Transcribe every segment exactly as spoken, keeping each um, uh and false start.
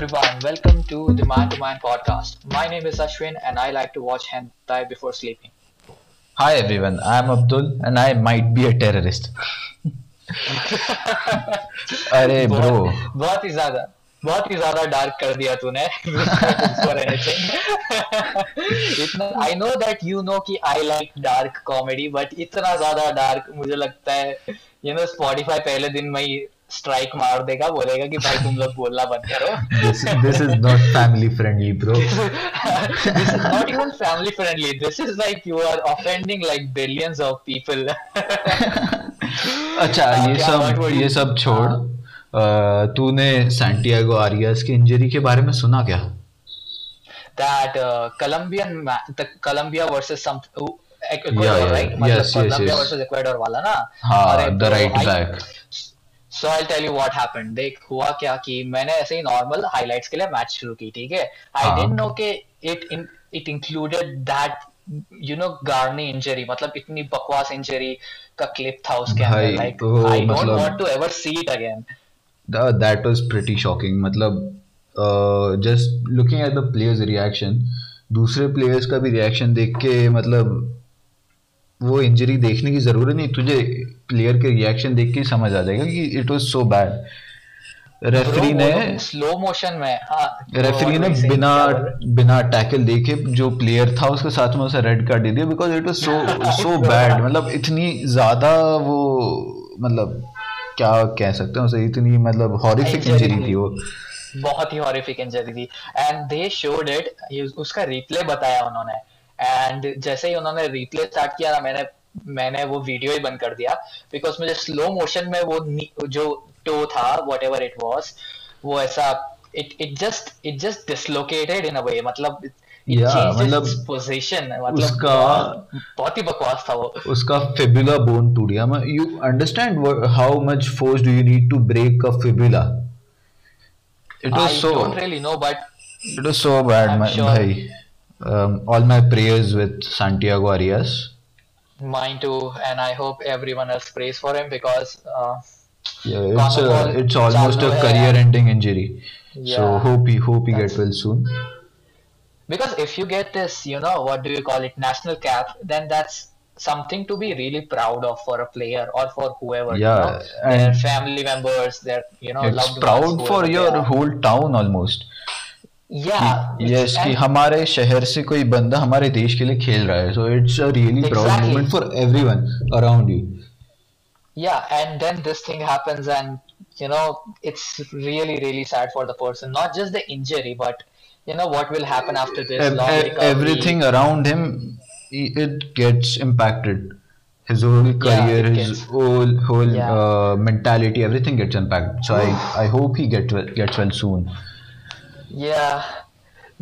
everyone, welcome to the Man to Man podcast. My name is Ashwin and I like to watch hentai before sleeping. Hi everyone, I am Abdul and I might be a terrorist. अरे bro, बहुत ही ज़्यादा बहुत ही ज़्यादा dark कर दिया तूने. इतना I know that you know कि I like dark comedy, but इतना ज़्यादा डार्क मुझे लगता है you know Spotify पहले दिन में ही स्ट्राइक मार देगा, बोलेगा कि भाई तुम लोग बोलना बंद करो. This is not family friendly bro. This is not even family friendly. This is like you are offending like billions of people. अच्छा ये सब ये सब छोड़. तूने सैंटियागो आरियास की इंजरी के बारे में सुना क्या? That Colombian Colombia versus some Ecuador, right? मतलब कोलंबिया वर्सेस इक्वाडोर वाला ना. हां the right back. So I'll tell you what happened. देख हुआ क्या कि मैंने ऐसे ही नॉर्मल हाइलाइट्स के लिए मैच शुरू की, ठीक है. I didn't know कि it it included that you know Garni injury, मतलब इतनी बकवास इंजरी का क्लिप था उसके अंदर. Like I don't want to ever see it again. That was pretty shocking. मतलब uh, just looking at the players' reaction, दूसरे प्लेयर्स का भी रिएक्शन देख के मतलब वो इंजरी देखने की जरूरत नहीं, तुझे प्लेयर के रिएक्शन देख के समझ आ जाएगा कि it was so bad. Referee ने स्लो मोशन में हां रेफरी ने बिना बिना टैकल देखे जो प्लेयर था उसके साथ में उसे रेड कार्ड दे दिया because it was so so bad. मतलब इतनी ज्यादा वो मतलब क्या कह सकते हैं उसे, इतनी मतलब हॉरिफिक इंजरी थी वो, बहुत ही हॉरिफिक इंजरी थी. एंड दे शोड इट, उसका रिप्ले बताया उन्होंने. एंड जैसे ही उन्होंने रिप्ले स्टार्ट किया ना, मैंने मैंने वो वीडियो ही बंद कर दिया बिकॉज मुझे स्लो मोशन में वो जो टो था व्हाटएवर इट वाज वो ऐसा it it just it just dislocated in a way. मतलब इट चेंज्ड इट्स पोजीशन. मतलब उसका बहुत ही बकवास था वो, उसका फिबुला बोन टूट गया. You understand how much force do you need to break a fibula? It was so, I don't really know but it was so bad भाई. Um, all my prayers with Santiago Arias. Mine too, and I hope everyone else prays for him because uh, yeah, it's a, it's almost a career-ending injury. Yeah. So hope he hope he gets well soon. Because if you get this, you know what do you call it, national cap, then that's something to be really proud of for a player or for whoever. Yeah, you know? Their family members, their you know. It's loved proud for your whole town almost. Yes कि हमारे शहर से कोई बंदा हमारे देश के लिए खेल रहा है. So it's a really proud moment for everyone around you. Yeah and then this thing happens and you know it's really really sad for the person, not just the injury but you know what will happen after this. Everything around him it gets impacted. His whole career, yeah, his whole whole yeah. uh, mentality, everything gets impacted. So I I hope he get well, gets well soon. Yeah,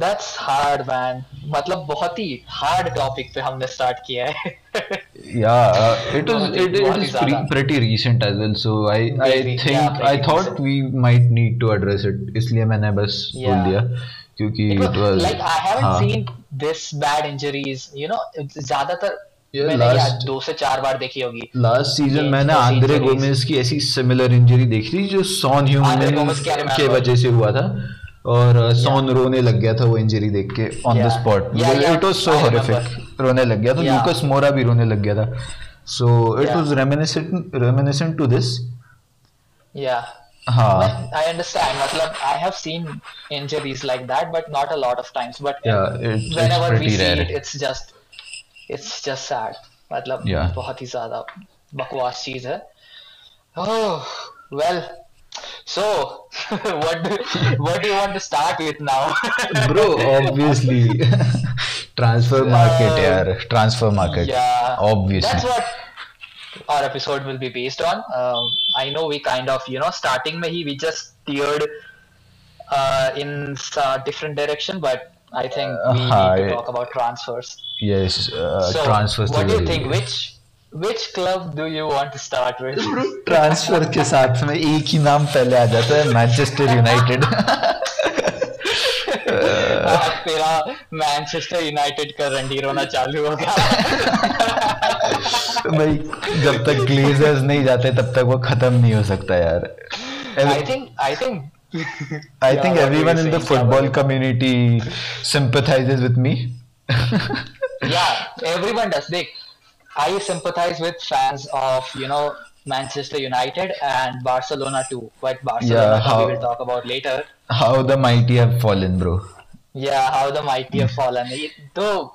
that's hard man. मतलब बहुत ही hard topic पे हमने start किया है. Yeah, uh, it was it, it is pre- pretty recent as well. So I I think yeah, I thought recent. we might need to address it. इसलिए मैंने बस yeah. बोल दिया क्योंकि it was, it was like I haven't हाँ. seen this bad injuries. You know ज़्यादातर yeah, मैंने last, दो से चार बार देखी होगी. Last season मैंने आंद्रे गोमेज की ऐसी similar injury देखी थी जो सॉन ह्यूमन के वजह से हुआ था और सोन yeah. रोने लग गया था वो इंजरी देख के on the spot. It was so horrific, रोने लग गया था. लूकस मोरा भी रोने लग गया था. So it was reminiscent reminiscent to this. Yeah हां आई अंडरस्टैंड. मतलब I have seen injuries like that but not a lot of times, but whenever we see it it's just it's just sad. मतलब yeah. बहुत ही ज्यादा बकवास चीज है. Oh well. So, what do, what do you want to start with now? Bro, obviously. Transfer market, uh, yaar. Transfer market. Yeah. Obviously. That's what our episode will be based on. Um, I know we kind of, you know, starting mein hi we just steered uh, in a different direction, but I think we uh, need to talk about transfers. Yes, uh, so, transfers. What do you think? Which... Which club do you want to start with? Transfer के साथ में एक ही नाम पहले आ जाता है, Manchester United. तेरा मैनचेस्टर यूनाइटेड का रंडी रोना चालू हो गया. भाई जब तक ग्लेजर्स नहीं जाते तब तक वो खत्म नहीं हो सकता यार. I think I think I yeah, think everyone in the football community sympathizes with me. Yeah, everyone does. They, I sympathize with fans of, you know, Manchester United and Barcelona too. But Barcelona, yeah, how, we will talk about later. How the mighty have fallen, bro. Yeah, how the mighty have fallen. Though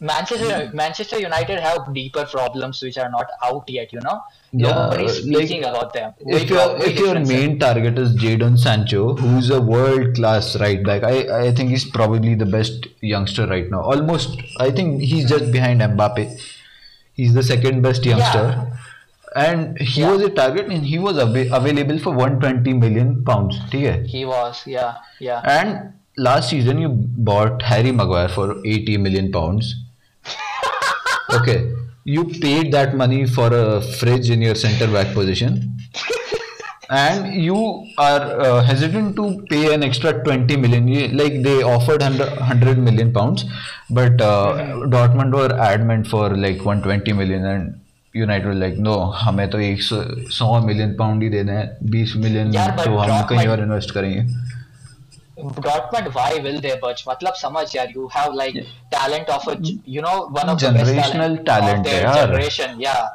Manchester Manchester United have deeper problems which are not out yet, you know. Yeah, nobody is speaking like, about them. If, your, if your main target is Jadon Sancho, who's a world-class right back, I, I think he's probably the best youngster right now. Almost, I think he's just behind Mbappe. He's the second best youngster. Yeah. And he yeah. was a target and he was av- available for one hundred twenty million pounds. Okay? He was, yeah, yeah. And last season you bought Harry Maguire for eighty million pounds. Okay. You paid that money for a fridge in your center back position. And you are uh, hesitant to pay an extra twenty million. Like they offered one hundred million pounds. But uh, Dortmund were adamant for like one hundred twenty million. And United were like, no, हमें तो one hundred million pound ही देना है. twenty million तो हम कहीं और invest करेंगे. Dortmund, why will they budge? Matlab samajh yaar, you have like yeah. talent of a, you know, one of the best talent, talent of their yaar. generation, yeah.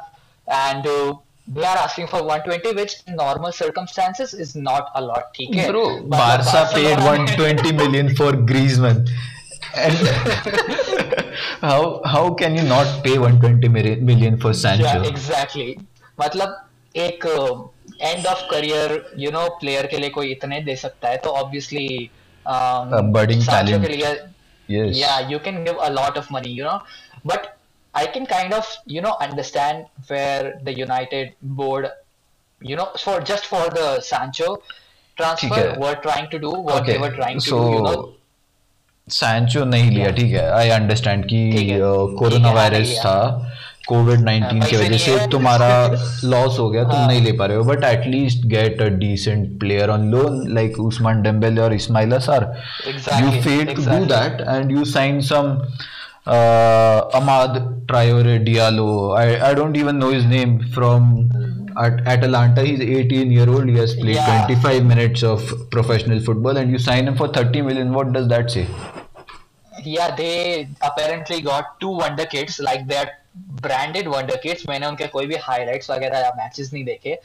And uh, they are asking for one hundred twenty, which in normal circumstances is not a lot. Okay? Bro, but Barca Barcelona paid one hundred twenty million for Griezmann. And how how can you not pay one hundred twenty million for Sancho? Yeah, exactly. Matlab ek uh, end of career, you know, player के लिए कोई इतने दे सकता है तो obviously um, a budding talent के लिए, yes, yeah, you can give a lot of money, you know, but I can kind of, you know, understand where the United board, you know, for just for the Sancho transfer were trying to do what okay. they were trying to so, do, you know. Sancho नहीं लिया, ठीक है, I understand कि corona virus था, covid nineteen की वजह से तुम्हारा लॉस हो गया, तुम नहीं ले पा रहे हो, but at least get a decent player on loan like Ousmane Dembele और Ismail Hisar. You failed to do that and you sign some Amad Traore Diallo, I I don't even know his name, from Atalanta. He's eighteen year old. He has played yeah. twenty-five minutes of professional football, and you sign him for thirty million. What does that say? Yeah, they apparently got two wonder kids, like they're branded wonder kids. मैंने उनके कोई भी highlights वगैरह या matches नहीं देखे.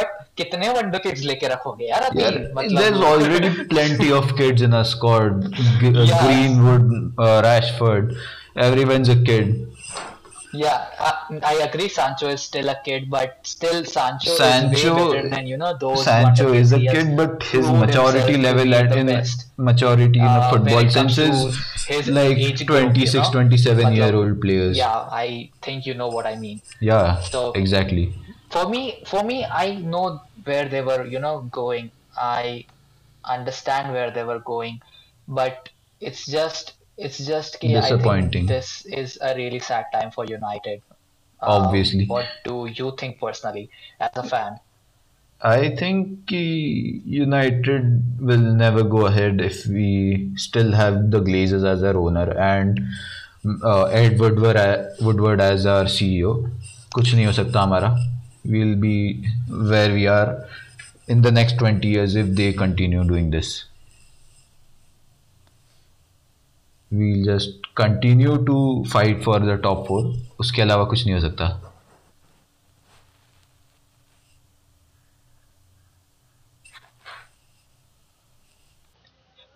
But कितने wonder kids लेके रखोगे यार अभी? Yeah, मतलब there's already plenty of kids in our squad. G- yeah. Greenwood, uh, Rashford, everyone's a kid. Yeah, I, I agree. Sancho is still a kid, but still Sancho, Sancho is way better than, you know, those. Sancho is a kid, but his maturity level at in best. maturity uh, in a football sense is like twenty-six, twenty-seven you know? year old players. Yeah, I think you know what I mean. Yeah, so exactly. For me, for me, I know where they were, you know, going. I understand where they were going, but it's just. It's just ki, disappointing. I think this is a really sad time for United. Um, Obviously. What do you think personally as a fan? I think ki United will never go ahead if we still have the Glazers as our owner and uh, Ed Woodward, Woodward as our C E O. Kuch nahi ho sakta hamara. We'll be where we are in the next twenty years if they continue doing this. We'll just continue to fight for the top four. उसके अलावा कुछ नहीं हो सकता.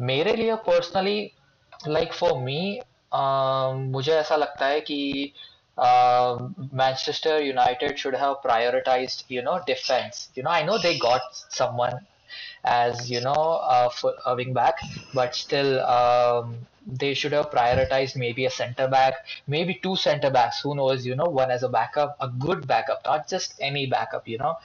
मेरे लिए personally, like for me, मुझे ऐसा लगता है कि Manchester United should have prioritised, you know, defence. You know, I know they got someone as, you know, uh, for a wing back, but still um, they should have prioritized maybe a center back, maybe two center backs, who knows, you know, one as a backup, a good backup, not just any backup, you know.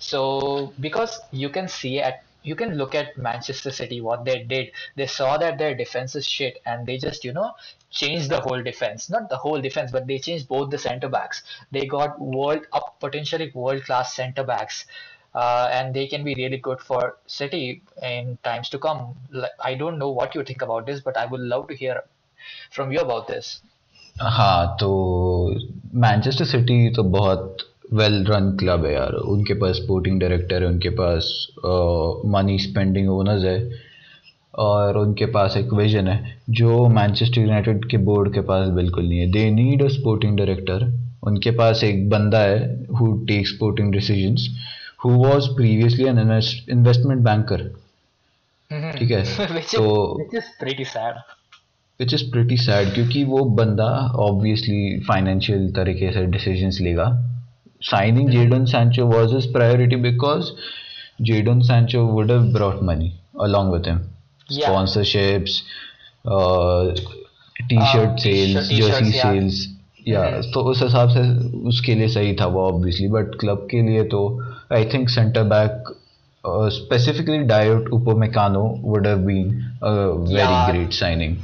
So because you can see at, you can look at Manchester City, what they did. They saw that their defense is shit and they just, you know, changed the whole defense. Not the whole defense, but they changed both the center backs. They got world up, potentially world class center backs. Uh, and they can be really good for City in times to come. I don't know what you think about this, but I would love to hear from you about this. हाँ, तो Manchester City तो बहुत well run club है यार, उनके पास sporting director है, उनके पास money spending owners है और उनके पास एक विजन है जो मैनचेस्टर यूनाइटेड के बोर्ड के पास बिल्कुल नहीं है। They need a sporting director. उनके पास एक बंदा है who take sporting decisions, who was previously an investment banker, ठीक है, तो विच इज़ प्रिटी सैड क्योंकि वो बंदा ऑब्वियसली फाइनेंशियल तरीके से डिसीजंस लेगा। Signing Jadon Sancho was his priority because Jadon Sancho would have brought money along with him. Yeah. Sponsorships, uh, t-shirt um, sales, jersey sales. Yeah, तो उस हिसाब से उसके लिए सही था वो obviously, but club के लिए तो I think centre back uh, specifically Dayot Upamecano would have been a very yeah. great signing.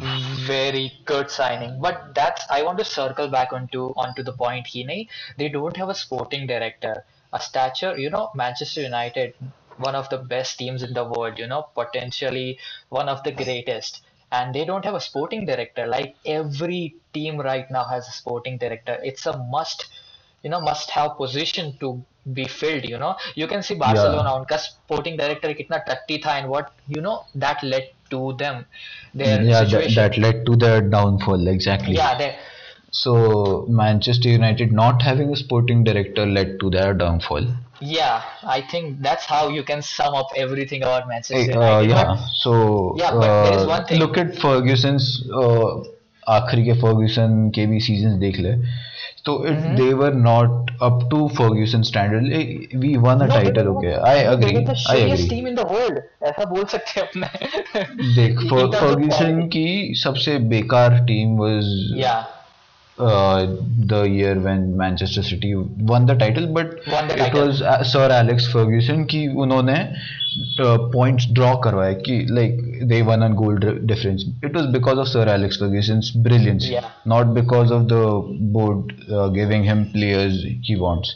Very good signing, but that's I want to circle back onto onto the point. Hine, they don't have a sporting director, a stature. You know, Manchester United, one of the best teams in the world. You know, potentially one of the greatest, and they don't have a sporting director. Like every team right now has a sporting director. It's a must. You know, must have position to be filled. You know, you can see Barcelona. Yeah. Unka sporting director kitna tatti tha, and what you know that led to them. Their yeah, that, that led to their downfall, exactly. Yeah, they... So, Manchester United not having a sporting director led to their downfall. Yeah, I think that's how you can sum up everything about Manchester United. Uh, yeah, but, so, yeah, but uh, there is one thing. Look at Ferguson's, uh, आखिरी के Ferguson के भी seasons देख ले. So, if mm-hmm. they were not up to Ferguson standard, we won a no, title, okay? I agree. They were the shittiest team in the world. ऐसा बोल सकते हैं अपने. देख Ferguson की सबसे बेकार team was yeah. uh, the year when Manchester City won the title, but the it title. was Sir Alex Ferguson की उन्होंने uh, points draw करवाए कि like they won on goal difference. It was because of Sir Alex Ferguson's brilliance, yeah. not because of the board uh, giving him players he wants.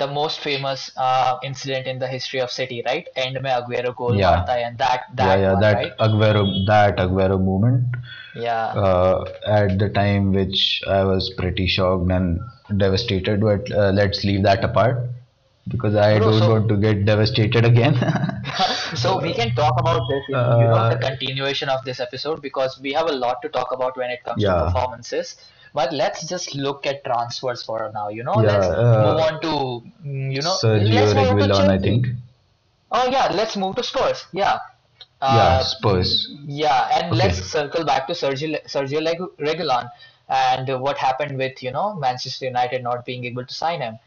The most famous uh, incident in the history of City, right? End mein Aguero goal yeah. marta hai, and that that yeah, yeah, one, that right? Aguero that Aguero moment. Yeah. Uh, at the time, which I was pretty shocked and devastated. But uh, let's leave that apart. Because I Bro, don't so, want to get devastated again. So we can talk about this in uh, you know, the continuation of this episode because we have a lot to talk about when it comes yeah. to performances. But let's just look at transfers for now. You know, yeah, let's uh, move on to you know. Sergio Reguilón, I think. Oh yeah, let's move to Spurs. Yeah. Uh, yeah, Spurs. Yeah, and okay. let's circle back to Sergio Sergio Reguilón and what happened with you know Manchester United not being able to sign him.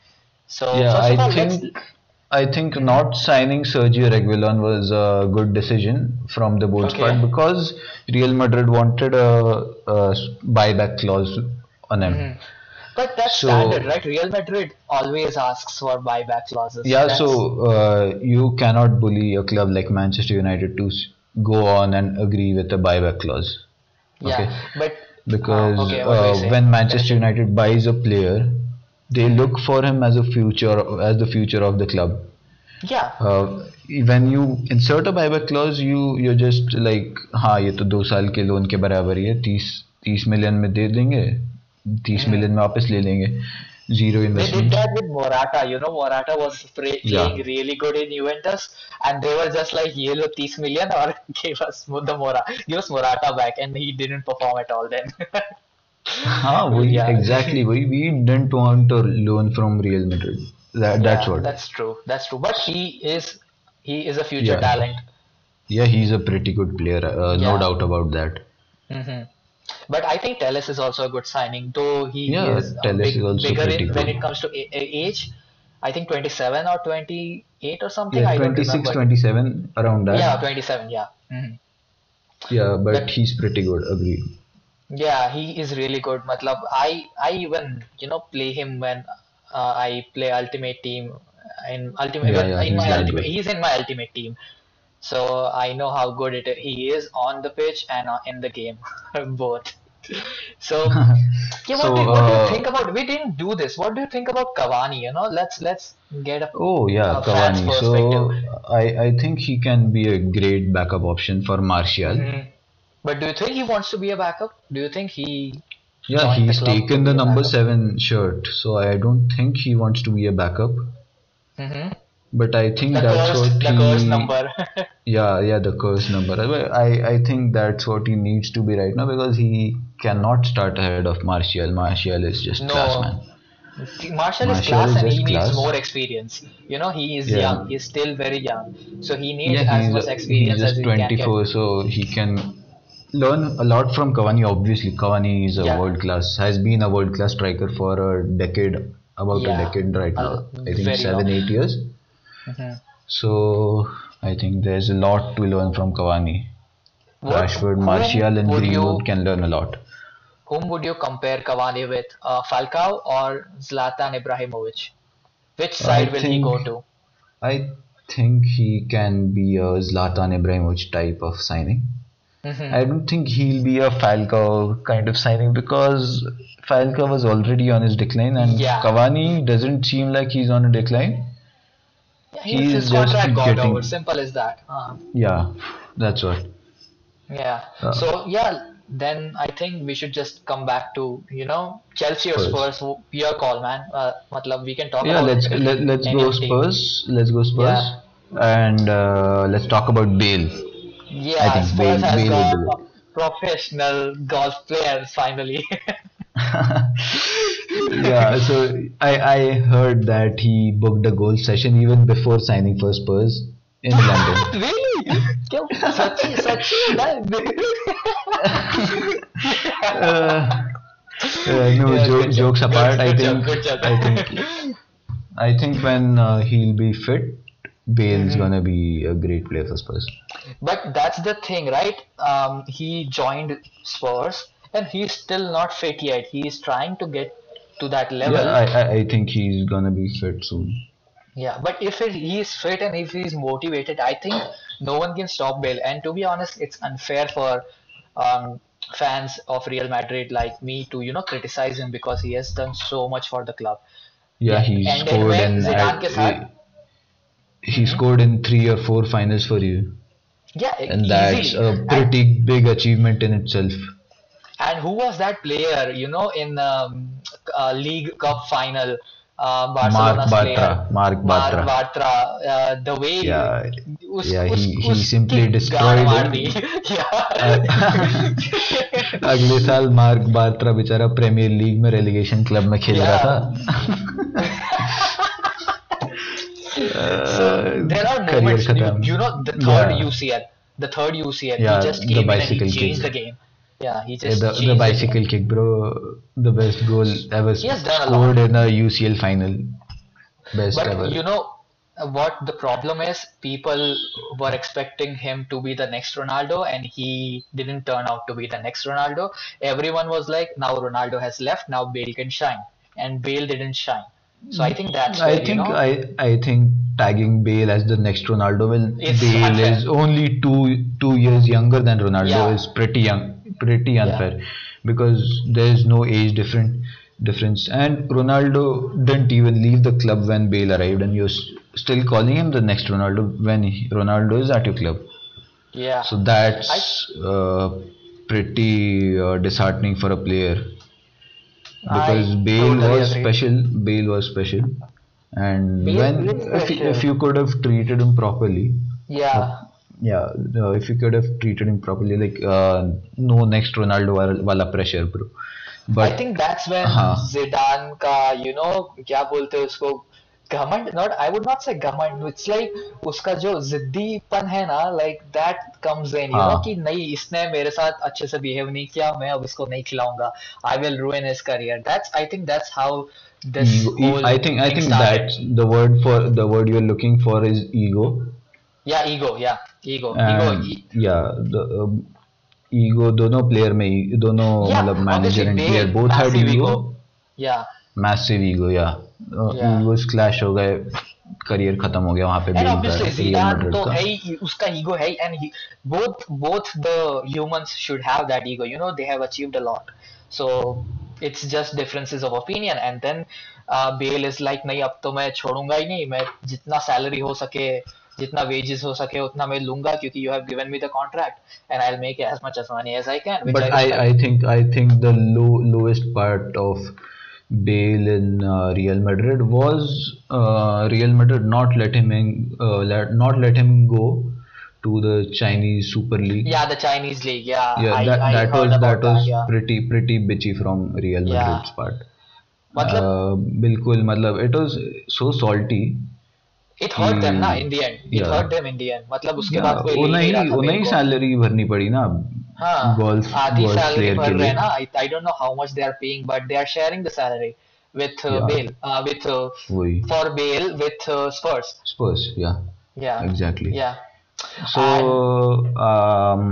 So yeah, I all, think let's... I think not signing Sergio Reguilón was a good decision from the board's okay. part because Real Madrid wanted a, a buyback clause on him. Mm-hmm. But that's so, standard, right? Real Madrid always asks for buyback clauses. Yeah, that's... so uh, you cannot bully a club like Manchester United to go on and agree with a buyback clause. Okay? Yeah, but because uh, okay, uh, when Manchester United buys a player, they look for him as a future, as the future of the club. Yeah. Uh, when you insert a buyback clause, you you're just like, हाँ ये तो दो साल के loan के बराबर ही है, तीस तीस मिलियन में दे देंगे, तीस मिलियन में वापस ले लेंगे, zero investment. They did that with Morata, you know, Morata was playing yeah. really good in Juventus, and they were just like, ये लो तीस मिलियन और gave us the Morata, give us Morata back, and he didn't perform at all then. हाँ वही exactly वही we didn't want a loan from Real Madrid that, that's yeah, what that's true that's true but he is he is a future yeah. talent yeah he's a pretty good player uh, yeah. no doubt about that mm-hmm. but I think Telles is also a good signing though he yeah, is, a big, is also bigger in, when it comes to age I think twenty-seven or twenty-eight or something yeah, I twenty-six twenty-seven around that yeah twenty-seven yeah mm-hmm. yeah but, but he's pretty good agree Yeah, he is really good. Matlab, I I even you know play him when uh, I play Ultimate Team in Ultimate. Yeah, yeah, in he's, my ultimate he's in my Ultimate Team, so I know how good it he is on the pitch and in the game, both. So, yeah, so what, do, what uh, do you think about? We didn't do this. What do you think about Cavani? You know, let's let's get a oh yeah a Cavani. So I I think he can be a great backup option for Martial. Mm-hmm. But do you think he wants to be a backup? Do you think he Yeah, he's the taken the number backup. seven shirt, so I don't think he wants to be a backup. Mm-hmm. But I think the that's curse, what the he... curse number. yeah, yeah, the curse number. I, I think that's what he needs to be right now, because he cannot start ahead of Martial. Martial is just no. class, man. See, Martial, Martial is class is and he class. needs more experience. You know, he is yeah. young. He is still very young. So he needs yeah, as much experience as he can get. He's just twenty-four, so he can learn a lot from Cavani, obviously. Cavani is a yeah. world-class, has been a world-class striker for a decade, about yeah. a decade right now. Uh, I think seven, long. eight years. Mm-hmm. So I think there's a lot to learn from Cavani. What, Rashford, Martial and Greenwood can learn a lot. Whom would you compare Cavani with? Uh, Falcao or Zlatan Ibrahimovic? Which side I will think, he go to? I think he can be a Zlatan Ibrahimovic type of signing. Mm-hmm. I don't think he'll be a Falcao kind of signing, because Falcao was already on his decline, and yeah. Cavani doesn't seem like he's on a decline. He's, he's his contract got over. Simple as that. Uh. Yeah, that's what. Yeah. Uh, so yeah, then I think we should just come back to you know Chelsea or Spurs. Spurs your call, man. Uh, matlab we can talk. Yeah, about let's let, let's go Spurs. Let's go Spurs. Yeah. And uh, let's talk about Bale. Yeah, I think Spurs Bale, has Bale got Bale. professional golf players finally. yeah, so I, I heard that he booked a goal session even before signing for Spurs in London. Really? Sachi, Sachi, uh, uh, no, yeah, joke, jokes job. apart, good, I, good think, job, I think I think I think when uh, he'll be fit, Bale's mm-hmm. gonna be a great player for Spurs. But that's the thing, right? Um, he joined Spurs. And he's still not fit yet. He is trying to get to that level. Yeah, I, I, I think he's gonna be fit soon. Yeah, but if it, he is fit and if he's motivated, I think no one can stop Bale. And to be honest, it's unfair for um, fans of Real Madrid like me to you know criticize him, because he has done so much for the club. Yeah, and, he and scored in Zidane he, he scored in three or four finals for you. Yeah, and easy. That's a pretty and, big achievement in itself. And who was that player, you know, in um, uh, League Cup final, uh, Barcelona's Mark player. Bartra, Mark Bartra. Mark Bartra. Uh, the way yeah, us, yeah us, he, us, he simply destroyed him. अगले साल Marc Bartra बेचारा Premier League में relegation club में खेल रहा था. There are moments, you know, the third yeah. U C L, the third U C L, yeah, he just came in and he changed game. the game. Yeah, he just yeah, the, the bicycle it. kick, bro. The best goal ever scored in a U C L final. Best but, ever. You know what the problem is? People were expecting him to be the next Ronaldo, and he didn't turn out to be the next Ronaldo. Everyone was like, now Ronaldo has left, now Bale can shine, and Bale didn't shine. So I think that's. I where, think you know, I I think tagging Bale as the next Ronaldo will. Bale unfair. is only two two years younger than Ronaldo. Yeah. Is pretty young. Pretty unfair yeah. because there is no age different difference, and Ronaldo didn't even leave the club when Bale arrived, and you're still calling him the next Ronaldo when he, Ronaldo is at your club. Yeah. So that's I, uh, pretty uh, disheartening for a player, because I Bale totally was agree. special. Bale was special, and Bale when if, if you could have treated him properly. Yeah. Uh, Yeah, no, if you could have treated him properly, like uh, no next Ronaldo wala pressure, bro. But I think that's when uh-huh. Zidane ka, you know, क्या बोलते हैं उसको घमंड, not I would not say घमंड, it's like उसका जो जिद्दीपन है ना, like that comes in, you uh-huh. know कि नहीं इसने मेरे साथ अच्छे से behave नहीं किया, मैं अब इसको नहीं खिलाऊंगा, I will ruin his career. That's I think that's how this ego, whole I think I think that's the word for the word you're looking for is ego. Yeah, ego, yeah. ego um, ego yeah the uh, ego dono player mein dono yeah, matlab manager and player both had ego. ego yeah massive ego yeah, uh, yeah. egos clash ho gaye, career khatam ho gaya wahan pe. And obviously Zidane to hai, uska ego hai, and he, both both the humans should have that ego, you know, they have achieved a lot, so it's just differences of opinion. And then uh, Bale is like nahi ab to main chhodunga hi nahi, main jitna salary ho sake जितना wages हो सके उतना मैं लूंगा क्योंकि you have given me the contract and I'll make as much as money as I can. But I, I think I think the low, lowest part of Bale in uh, Real Madrid was uh, Real Madrid not let him in, uh, let, not let him go to the Chinese Super League. Yeah, the Chinese League. Yeah, yeah. I, that, I that was that was that, yeah. pretty pretty bitchy from Real Madrid's yeah. part. मतलब बिल्कुल मतलब it was so salty. It hurt them ना in the end. It yeah. hurt them in the end. मतलब उसके बाद कोई उन्हें ही उन्हें ही सैलरी भरनी पड़ी ना. हाँ, golf, आधी सैलरी भर रहे हैं ना. I, I don't know how much they are paying, but they are sharing the salary with uh, yeah. Bale, uh, with uh, for Bale with uh, Spurs. Spurs, yeah. Yeah. Exactly. Yeah. So, and, um,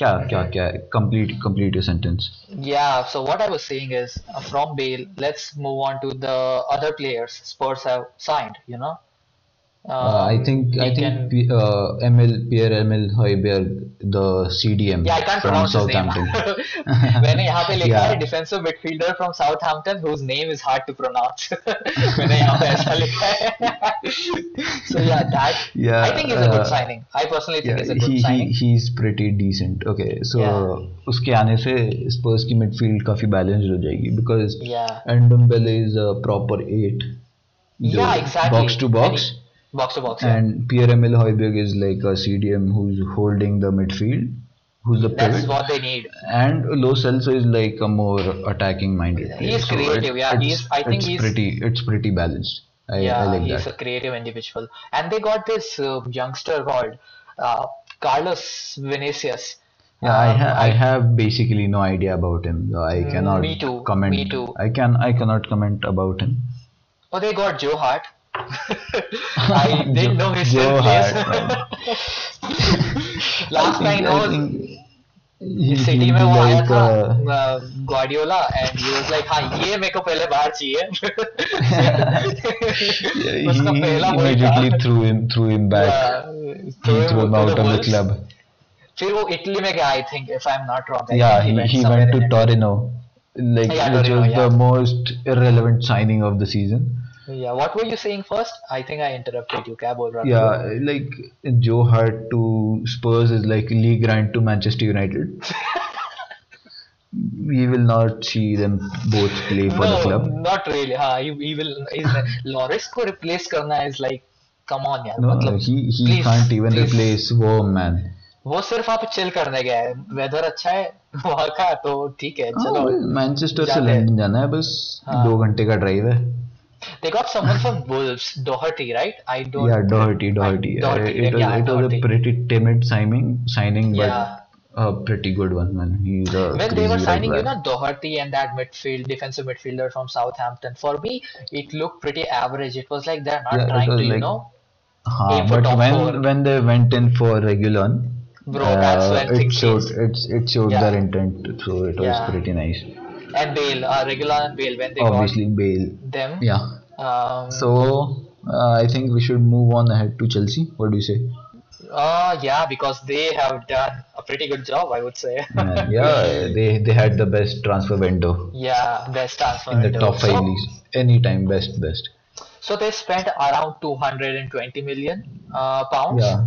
क्या क्या क्या complete complete your sentence. Yeah. So what I was saying is uh, from Bale, let's move on to the other players Spurs have signed. You know. Uh, uh, I think I think can, uh, M L Pierre M L Højbjerg the C D M yeah, I can't from Southampton. मैंने यहाँ पे लिखा है defensive midfielder from Southampton whose name is hard to pronounce. मैंने यहाँ पे ऐसा लिखा है. So yeah, that yeah, I think is a good uh, signing. I personally think yeah, is a good he, signing. He he's pretty decent. Okay, so yeah. उसके आने से Spurs की midfield काफी balanced हो जाएगी because yeah. Ndombele is a proper eight. Yeah, exactly. Box to box. Very, Box to box, and yeah. Pierre Emil Højbjerg is like a C D M who's holding the midfield, who's the pivot. That's what they need. And Lo Celso is like a more attacking-minded player. He is creative, so it, yeah. He is, I think he's pretty. It's pretty balanced. I, yeah, I like he's that. a creative individual, and they got this uh, youngster called uh, Carlos Vinicius. Yeah, um, I, ha- I have basically no idea about him. So I cannot me too, comment. Me too. I can. I cannot comment about him. Oh, they got Joe Hart. I didn't know his Joe place. Last I think, time I was he, city में वो आया था Guardiola and he was like हाँ ये मेरे को पहले बाहर चाहिए. उसका पहला immediately threw him threw him back. Yeah, threw him, him out of the club. फिर वो इटली में गया I think if I'm not wrong. Yeah, he, he went to Torino, like yeah, which Torino, was yeah. the most irrelevant signing of the season. Yeah, what were you saying first? I think I interrupted you, Cab. Yeah, like Joe Hart to Spurs is like Lee Grant to Manchester United. We will not see them both play for no, the club. No, not really. Ha, he, he will. Lloris ko replace karna is like, come on, yeah. No, matlab, he he please, can't even please. replace Worm, man. वो सिर्फ आप chill करने गए हैं. Weather अच्छा है वहाँ का तो ठीक है. चलो मैनचेस्टर से लंदन जाना है बस दो घंटे का ड्राइव है. They got someone from Wolves, Doherty, right? I don't. Yeah, Doherty, Doherty. I, Doherty it was, yeah, it Doherty. was a pretty timid signing, signing, yeah. but a pretty good one, man. He's a when they were signing, right you know, Doherty and that midfield defensive midfielder from Southampton. For me, it looked pretty average. It was like they're not yeah, trying to, like, you know. Huh, but when forward. when they went in for Reguilón, bro, uh, that's when it things showed it it showed yeah. their intent, so it yeah. was pretty nice. And Bale, uh, Reguilón and Bale when they obviously got Bale. them. Yeah. Um, so uh, I think we should move on ahead to Chelsea. What do you say? Uh yeah, because they have done a pretty good job, I would say. Man, yeah, they they had the best transfer window. Yeah, best transfer window in the top five so, leagues. Anytime best best. So they spent around two hundred twenty million uh, pounds. Yeah.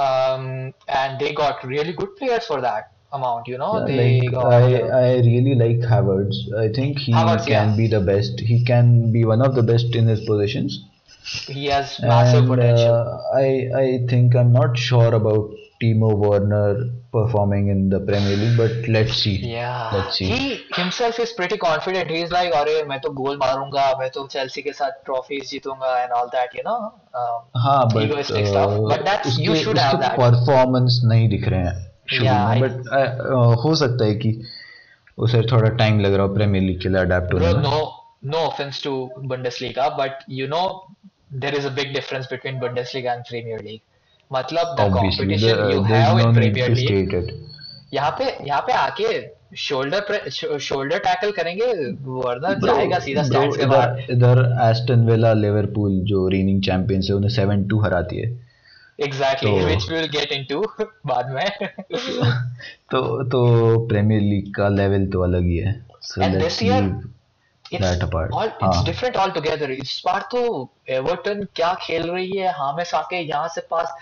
Um, and they got really good players for that amount, you know. Yeah, they like, got, I, I really like Havertz. I think he Havertz, can yeah. be the best. He can be one of the best in his positions. He has massive and, potential. Uh, I I think I'm not sure about Timo Werner performing in the Premier League, but let's see. Yeah. Let's see. He himself is pretty confident. He's like, "Arey, मैं तो goal मारूंगा, मैं तो Chelsea के साथ trophies जीतूंगा and all that, you know." Um, हाँ, but egoistic uh, stuff. But that's उसके, you should have that. Performance नहीं दिख रहे हैं. Yeah, but I, uh, हो सकता है कि उसे थोड़ा टाइम लग रहा हो प्रीमियर लीग के लिए अडैप्ट होने में. No, no offense to Bundesliga, but you know there is a big difference between Bundesliga and Premier League. मतलब the Obviously, competition the, uh, you have no in Premier League. यहाँ पे यहाँ पे आके shoulder shoulder tackle करेंगे वरना जाएगा सीधा स्टैंड्स के बाहर. इधर एस्टन विला लिवरपूल जो reigning champions है उन्हें seven two हराती है. Exactly, so, which we will get into बाद में. तो तो प्रीमियर लीग का लेवल तो अलग ही है. So and this year, it's all, it's different altogether. इस बार तो एवर्टन क्या खेल रही है, हामेस आके यहाँ से पास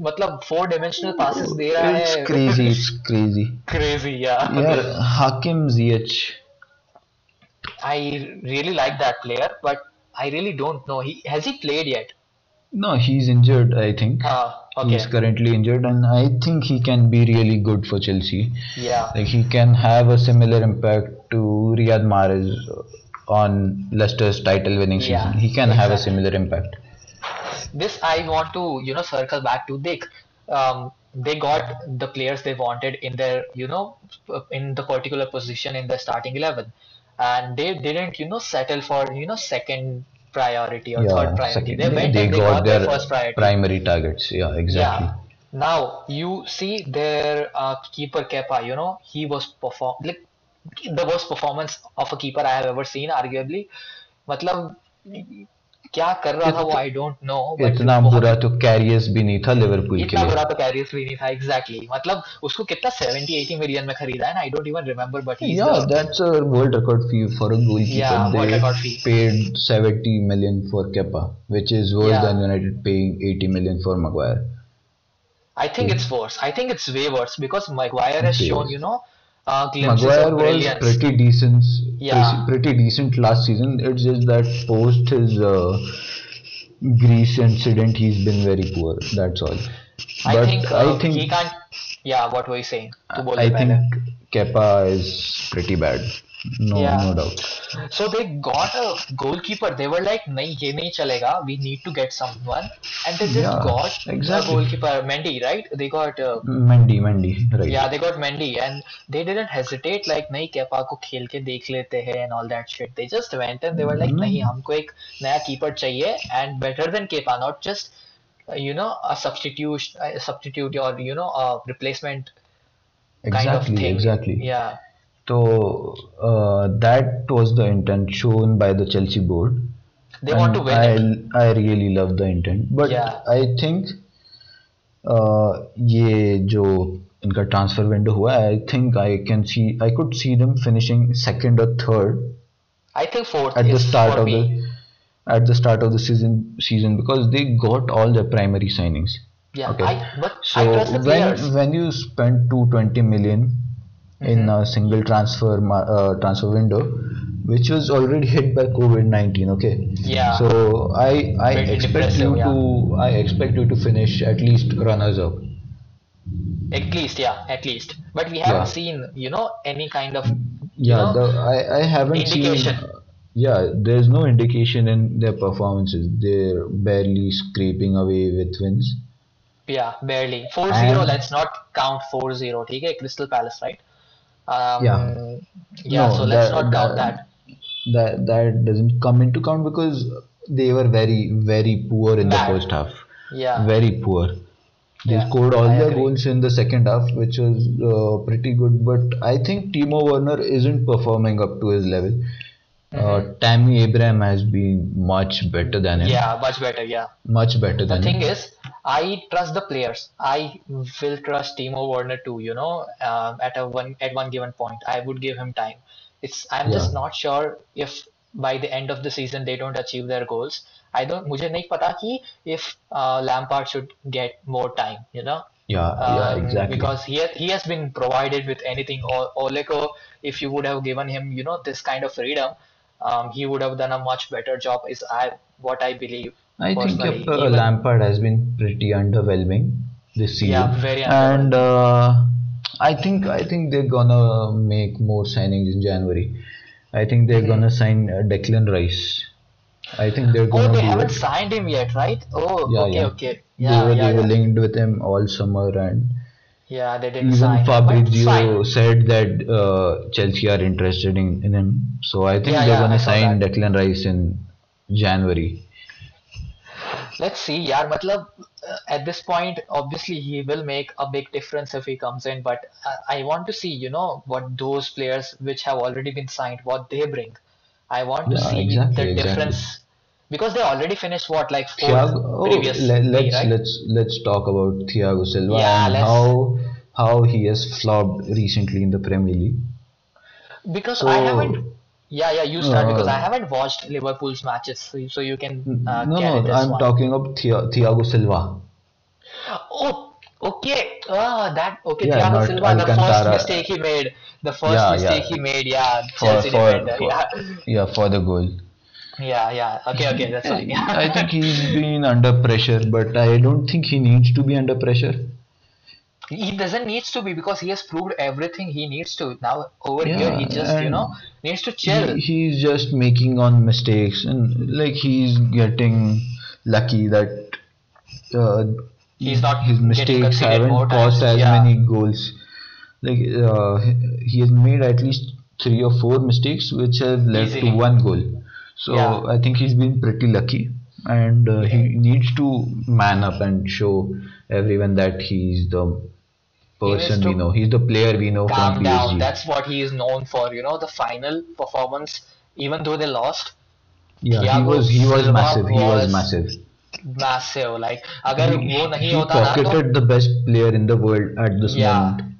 मतलब फोर डायमेंशनल पासेस दे रहा है. It's crazy, it's crazy. Crazy, yeah. Yeah, Hakim Ziyech. I really like that player, but I really don't know. He has he played yet? No, he's injured, I think. Ah, okay. He's currently injured, and I think he can be really good for Chelsea. Yeah. Like he can have a similar impact to Riyad Mahrez on Leicester's title-winning season. Yeah, he can exactly. have a similar impact. This I want to, you know, circle back to Dick. Um, they got the players they wanted in their, you know, in the particular position in the starting eleven, and they didn't, you know, settle for, you know, second priority or yeah, third priority. Second, they went they and they got, got their, their first priority. Primary targets. Yeah, exactly. Yeah. Now you see their uh, keeper Kepa. You know, he was perform like the worst performance of a keeper I have ever seen, arguably. मतलब क्या कर रहा था वो I don't know. इतना बुरा तो carriers भी नहीं था लिवरपूल के लिए. इतना बुरा तो कैरियर्स भी नहीं था एग्जैक्टली. मतलब उसको कितना सेवेंटी एटी मिलियन में खरीदा है ना. I don't even remember but yeah that's a world record fee for a goalkeeper. They paid seventy million for Kepa which is worse than United paying eighty million for Maguire. I think it's worse. I think it's way worse because Maguire has shown you know Uh, Maguire was pretty decent, yeah. pretty decent last season. It's just that post his uh, Greece incident, he's been very poor. That's all. I but think uh, I think he can't. Yeah, what were you saying? I think Kepa is pretty bad. No, yeah. no doubt. So they got a goalkeeper. They were like, "Nahi, ye nahi chalega. We need to get someone." And they just yeah, got exactly. a goalkeeper, Mendy, right? They got uh, Mendy, Mendy, right? Yeah, they got Mendy, and they didn't hesitate. Like, "Nahi, Kepa ko khel ke dekh lete hai," and all that shit. They just went and they were like, "Nahi, humko ek naya keeper chahiye, and better than Kepa, not just uh, you know a substitute, a substitute or you know a replacement exactly, kind of thing." Exactly. Yeah. So uh, that was the intent shown by the Chelsea board. They and want to win. I, I really love the intent, but yeah. I think uh, ये जो इनका transfer window हुआ, I think I can see, I could see them finishing second or third. I think fourth at the start of the at the start of the season season because they got all their primary signings. Yeah. Okay. I, but so I trust the players. when when you spend two hundred twenty million. In a single transfer uh, transfer window, which was already hit by covid nineteen. Okay. Yeah. So I I Pretty expect you yeah. to I expect you to finish at least runners up. At least, yeah, at least. But we haven't yeah. seen you know any kind of yeah. You know, the, I I haven't indication. seen. Yeah, there's no indication in their performances. They're barely scraping away with wins. Yeah, barely four zero. Let's not count four zero. Okay, Crystal Palace, right? Um, yeah, yeah no, so let's that, not count that, that. That that doesn't come into count because they were very, very poor in Bad. the first half. Yeah. Very poor. They yeah, scored all I their agree. goals in the second half, which was uh, pretty good. But I think Timo Werner isn't performing up to his level. Mm-hmm. Uh, Tammy Abraham has been much better than him. Yeah, much better, yeah. Much better than him. The thing is, I trust the players. I will trust Timo Werner too, you know, um, at a one at one given point. I would give him time. It's I'm yeah. just not sure if by the end of the season they don't achieve their goals. I don't मुझे नहीं पता कि if uh, Lampard should get more time, you know. Yeah, um, yeah, exactly. Because he has, he has been provided with anything. Or Oleko, if you would have given him, you know, this kind of freedom, um, he would have done a much better job. Is I what I believe. I Personally, think uh, Lampard has been pretty underwhelming this season, yeah, very and uh, I think I think they're gonna make more signings in January. I think they're mm-hmm. gonna sign uh, Declan Rice. I think they're gonna. Oh, they haven't it. signed him yet, right? Oh, yeah, okay, yeah. okay. Yeah, they were, yeah, they were yeah. linked with him all summer, and yeah, they didn't even sign. Fabrizio said that uh, Chelsea are interested in, in him, so I think yeah, they're yeah, gonna sign that. Declan Rice in January. Let's see, yaar. Matlab, uh, at this point, obviously he will make a big difference if he comes in. But I, I want to see, you know, what those players which have already been signed, what they bring. I want to yeah, see exactly, the difference exactly. because they already finished what, like fourth Thiago, previous. Oh, let, let's right? let's let's talk about Thiago Silva yeah, and how how he has flopped recently in the Premier League. Because so, I haven't. Yeah, yeah, you start uh, because I haven't watched Liverpool's matches, so, so you can uh, no, carry no, this I'm one. Talking of Thi- Thiago Silva. Oh, okay. Uh, that okay, yeah, Thiago Silva, Alcantara. The first mistake he made. The first yeah, mistake yeah. he made, yeah. For, for, for, yeah. yeah, for the goal. Yeah, yeah. Okay, okay, that's fine. Yeah. I think he's been under pressure, but I don't think he needs to be under pressure. He doesn't need to be because he has proved everything he needs to. Now over yeah, here, he just, you know, needs to chill. He, he's just making on mistakes and like he's getting lucky that uh, he's not his mistakes haven't caused as yeah. many goals. Like uh, he has made at least three or four mistakes which have led Easily. to one goal. So yeah. I think he's been pretty lucky. And uh, he needs to man up and show everyone that he's the person he we know. He's the player we know calm from P S G. Down. That's what he is known for. You know, the final performance, even though they lost. Yeah, Thiago he was he was Silva massive. Was he was massive. Massive. Like, agar he, wo nahi he hota pocketed na, the best player in the world at this yeah. moment.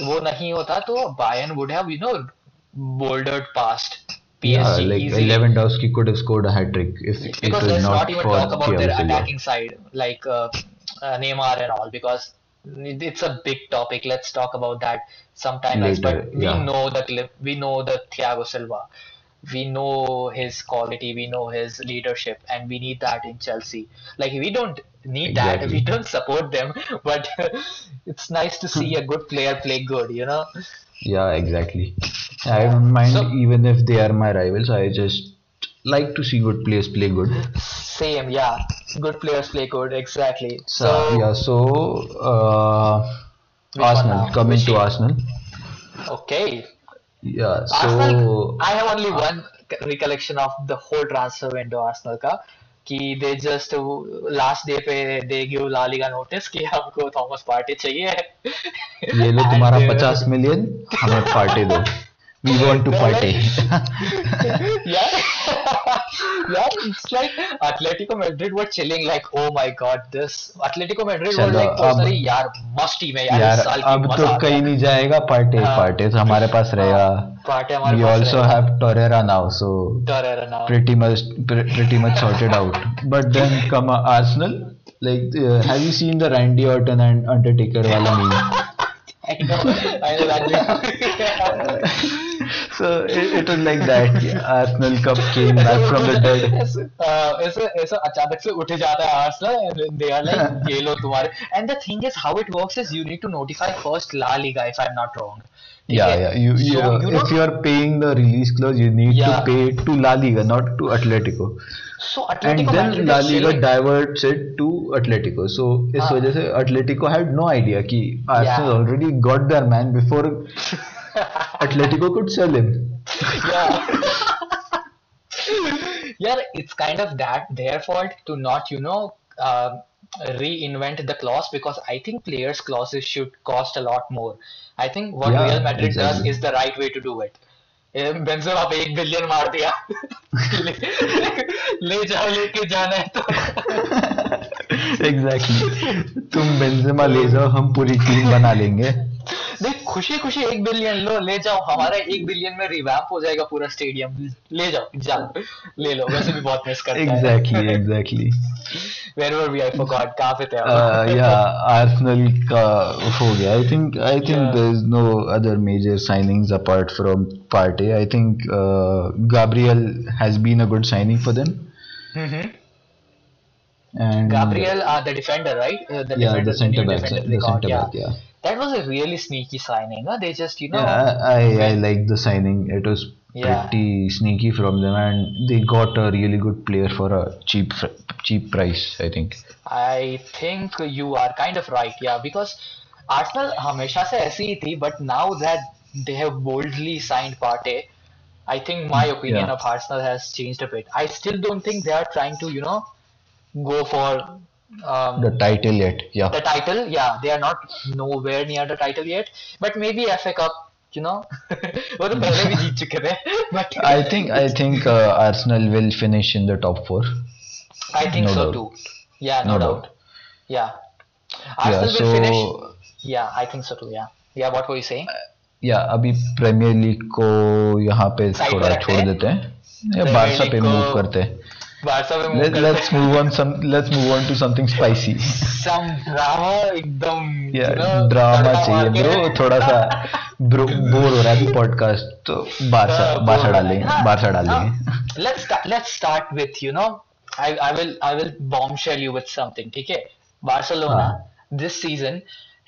Wo nahi hota, to Bayern would have, you know, bouldered past. P S G, yeah, like easy. Lewandowski could have scored a hat-trick if because it was let's not, not even talk about Thiago their attacking side like uh, uh, Neymar and all because it's a big topic. Let's talk about that sometime later. But yeah. we know the we know the Thiago Silva, we know his quality, we know his leadership, and we need that in Chelsea. Like we don't need exactly. that. We don't support them, but it's nice to see a good player play good. You know. Yeah, exactly. I don't mind so, even if they are my rivals. I just like to see good players play good. Same, yeah. Good players play good, exactly. So, so yeah, so uh, Arsenal, coming to Arsenal. Okay. Yeah, so Arsenal, I have only one recollection of the whole transfer window Arsenal ka. कि they just last day पे they give La Liga notice कि हमको Thomas Partey चाहिए. ये लो तुम्हारा पचास million हमें Partey दो. We want to Partey. yeah, yeah. It's like Atletico Madrid were chilling like oh my god this Atletico Madrid were like personally यार musty में यार इस साल की मजा. अब तो कहीं नहीं जाएगा Partey Partey तो हमारे पास रहेगा. We also have Torreira now, so Torreira now. pretty much pretty much sorted out. But then come Arsenal, like uh, have you seen the Randy Orton and Undertaker wala meme? I know, I know that. So it, it was like that. Yeah. Arsenal cup came back from the dead. ऐसे ऐसे अचानक से उठे जाता है Arsenal and they are like ये लो तुम्हारे. And the thing is how it works is you need to notify first La Liga if I'm not wrong. Yeah, yeah. You, you, so, you if know, you are paying the release clause, you need yeah. to pay to La Liga, not to Atletico. So Atletico and then Madrid La Liga chilling. diverts it to Atletico. So this ah. is why Atletico had no idea that Arsenal yeah. already got their man before Atletico could sell him. Yeah, yeah. It's kind of that their fault to not, you know, uh, reinvent the clause because I think players' clauses should cost a lot more. I think what yeah, Real Madrid exactly. does is the right way to do it. Benzema पे एक billion मार दिया, ले जाओ लेके जाना है तो. Exactly. तुम Benzema ले जाओ हम पूरी team बना लेंगे. देख खुशी खुशी एक billion लो ले जाओ हमारा एक billion में revamp हो जाएगा पूरा stadium ले जाओ जाओ ले लो वैसे भी बहुत miss करता है. Exactly exactly. Where were we? I forgot. कहाँ पे थे आप? Uh, yeah, Arsenal का हो गया. I think I think yeah. there is no other major signings apart from Partey. I think uh, Gabriel has been a good signing for them. Mm-hmm. And Gabriel, uh, the defender, right? Uh, the yeah, defender, the centre back. Defender, the centre back. Yeah. yeah. That was a really sneaky signing. Huh? They just, you know. Yeah, I, I like the signing. It was pretty yeah. sneaky from them, and they got a really good player for a cheap, cheap price. I think. I think you are kind of right. Yeah, because Arsenal हमेशा से ऐसी ही थी, but now that they have boldly signed Partey, I think my opinion yeah. of Arsenal has changed a bit. I still don't think they are trying to, you know. Go for um, the title yet. Yeah. The title, yeah. They are not nowhere near the title yet. But maybe F A Cup, you know. But I think I think uh, Arsenal will finish in the top four. I think no so doubt. too. Yeah, no, no doubt. doubt. Yeah. Arsenal yeah, so... will finish. Yeah, I think so too. Yeah. Yeah. What were you saying? या अभी premiere league को यहाँ पे थोड़ा छोड़ देते हैं या बारसा पे मूव करते हैं. बारसा पे move let's move on some let's move on to something spicy, some drama. एकदम या ड्रामा चाहिए ब्रो, थोड़ा सा ब्रो बोर हो रहा है अभी पॉडकास्ट, तो बारसा बारसा डालेंगे बारसा डालेंगे. Let's let's start with you know I I will I will bombshell you with something. ठीक है, Barcelona this season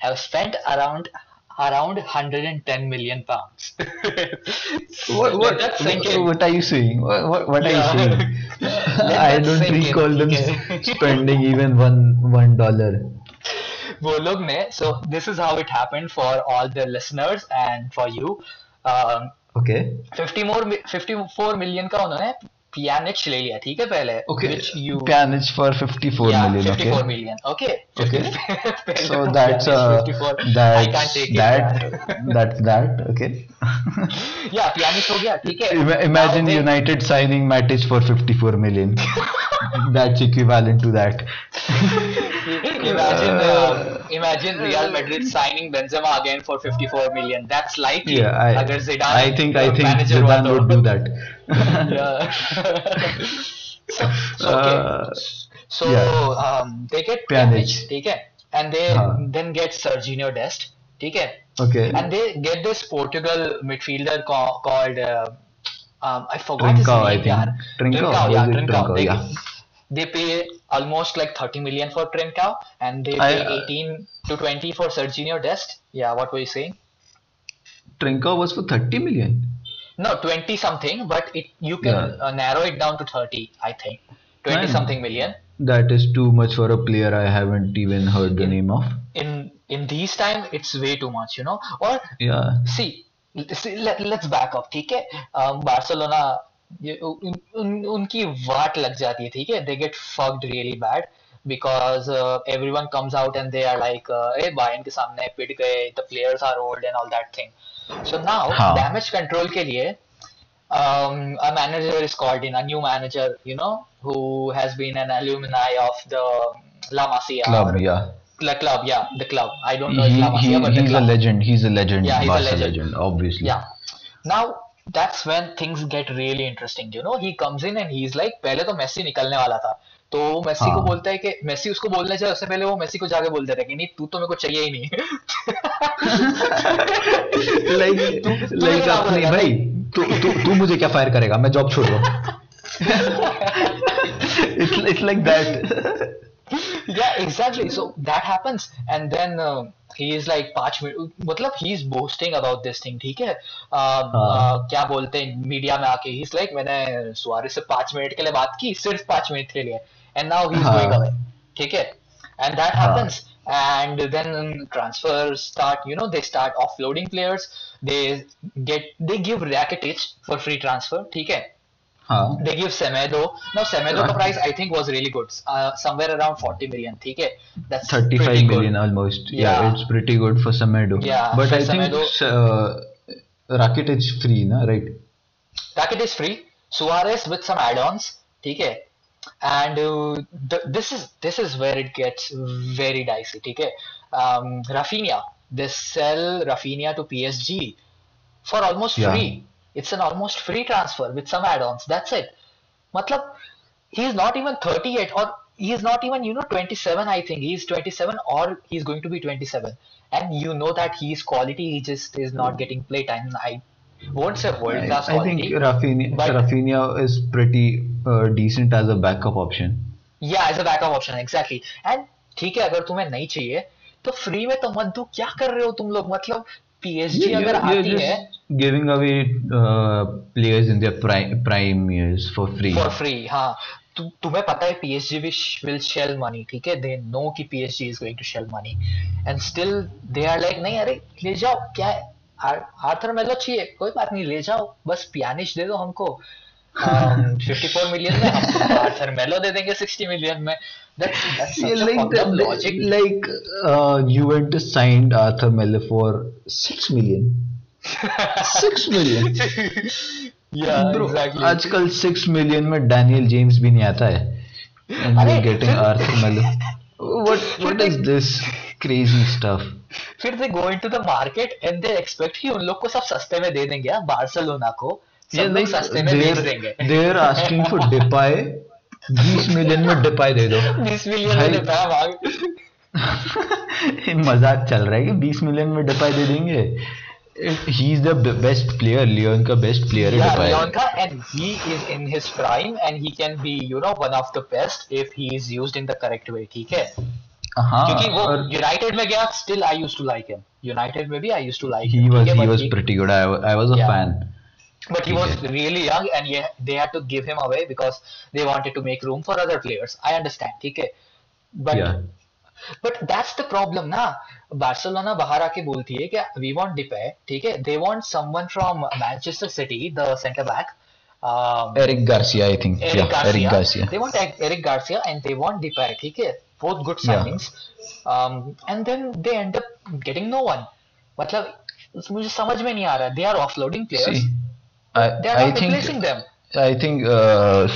have spent around Around one hundred ten million pounds. what what, what are you saying? What, what are yeah. you saying? I don't recall them spending even one one dollar. वो लोग ने, so this is how it happened for all the listeners and for you. Um, okay. Fifty more, fifty-four million का उन्होंने Pjanić ले लिया. ठीक है पहले. Okay. You... Pjanić for fifty-four yeah, million. fifty-four okay. million. Okay. Okay. So that's uh, that that that's that. Okay. Yeah, Pjanić हो गया. ठीक है. Ima- imagine now, United they... signing Matic for fifty-four million. That's equivalent to that. Imagine uh, imagine Real Madrid signing Benzema again for fifty-four million. That's likely. Yeah, I, Agar Zidane, I think I think Zidane would do that. Yeah. so, so okay. So yeah. um, they get Pjanic, ठीक है, and they uh. then get Serginho Dest, ठीक है, okay, and they get this Portugal midfielder co- called uh, um, I forgot Trincão, his name, I think. Trincão, Trincão, yeah, Trincão. They, yeah. they pay almost like thirty million for Trincão, and they pay I, eighteen to twenty for Serginho Dest. Yeah, what were you saying? Trincão was for thirty million. No, twenty something, but it you can yeah. uh, narrow it down to thirty, I think. twenty Man, something million. That is too much for a player I haven't even heard in, the name of. In in these times, it's way too much, you know. Or yeah. see, see let, let's back up, ठीक है? Um, Barcelona, उन, उन, उनकी वाट लग जाती है, ठीक है? They get fucked really bad because uh, everyone comes out and they are like, hey, Bayern के सामने पिट गए, the players are old and all that thing. So now, huh. damage control के लिए, um, a manager is called in, a new manager, you know, who has been an alumni of the La Masia club, or, yeah, the club, yeah, the club. I don't know he, if La Masia, he, but he's the club. a legend. He's a legend. Yeah, he's Barca a legend. legend, obviously. Yeah. Now that's when things get really interesting. You know, he comes in and he's like, पहले तो Messi निकलने वाला था, तो Messi हाँ. को बोलता है कि मेसी उसको बोलना चाहिए, उससे पहले वो मेसी को जाके बोल देता है कि नहीं, तू तो मेरे को चाहिए ही नहीं. लाइक लाइक अपने भाई, तू तू तू मुझे क्या फायर करेगा, मैं जॉब छोड़ रहा हूं. It's it's like that. Yeah, exactly. So that happens, and then uh, he is like पाँच मिनट, मतलब he is boasting about this thing, ठीक है? uh, uh, uh, क्या बोलते हैं मीडिया में आके, he is like, मैंने सुआरेस से पाँच मिनट के लिए बात की, सिर्फ पाँच मिनट के लिए, and now he is uh, going away, ठीक है? And that uh, happens, and then transfers start. You know, they start offloading players. They get they give Rakitic for free transfer, ठीक है? Huh. They give Semedo. Now Semedo uh, the price I think was really good, uh, somewhere around forty million, okay? That's thirty-five million good. Almost yeah. yeah, it's pretty good for Semedo. Yeah, but I Semedo, think uh, Rakitic free na, right? Rakitic free, Suarez with some add-ons, okay? And uh, the, this is this is where it gets very dicey, okay? um, Rafinha, they sell Rafinha to P S G for almost yeah. free. It's an almost free transfer with some add-ons. That's it. Matlab, he is not even thirty yet, or he is not even, you know, twenty-seven, I think. He is twenty-seven or he's going to be twenty-seven. And you know that he is quality. He just is not getting playtime. I won't say world-class quality. I think Rafinha, Rafinha is pretty uh, decent as a backup option. Yeah, as a backup option, exactly. And, ठीक है, अगर तुम्हें नहीं चाहिए, तो free में तो मत दो. क्या कर रहे हो तुम लोग? मतलब P S G yeah, अगर आती है, giving away uh, players in their prime prime years for free. For free, हाँ. तु, तुम्हें पता है P S G will shell money, ठीक है? They know कि P S G is going to shell money, and still they are like, नहीं अरे ले जाओ, क्या आर्थर मेलो चाहिए, कोई बात नहीं, ले जाओ, बस Pjanic दे दो हमको fifty-four million में, हम आर्थर मेलो दे देंगे sixty million में. That's, that's yeah, like, the, like uh, Juventus signed Arthur Melo for six million. six million. Yeah, bro, exactly. आजकल six million में Daniel James भी नहीं आता है. And we're getting Arthur Melo. What what is this crazy stuff? फिर they go into the market and they expect कि उन लोग को सब सस्ते में दे देंगे, बार्सिलोना को सब लोग सस्ते में बेच देंगे। They are asking for Depay, बीस मिलियन में डिपाय दे दो, बीस मिलियन में डिपाय भाग। मजाक चल रहा है कि बीस मिलियन में डिपाय दे देंगे। He is the best player, Leon का best player है डिपाय। Leon का, and he is in his prime and he can be, you know, one of the best if he is used in the correct way, ठीक है? हाँ, क्योंकि वो United में गया, still I used to like him. United में भी I used to like he him. Was, he was pretty good. I, I was a yeah. fan. But he was really young and yeah, they had to give him away because they wanted to make room for other players. I understand, ठीक है? But yeah. But that's the problem ना, Barcelona बाहर आके बोलती है कि we want Depay, ठीक है, they want someone from Manchester City, the centre back, um, Eric Garcia, I think, Eric, yeah, Garcia. Eric Garcia, they want Eric Garcia and they want Depay, ठीक है, both good signings, yeah. um, and then they end up getting no one, मतलब मुझे समझ में नहीं आ रहा, they are offloading players, See, I, they are I not think, replacing them. I think uh,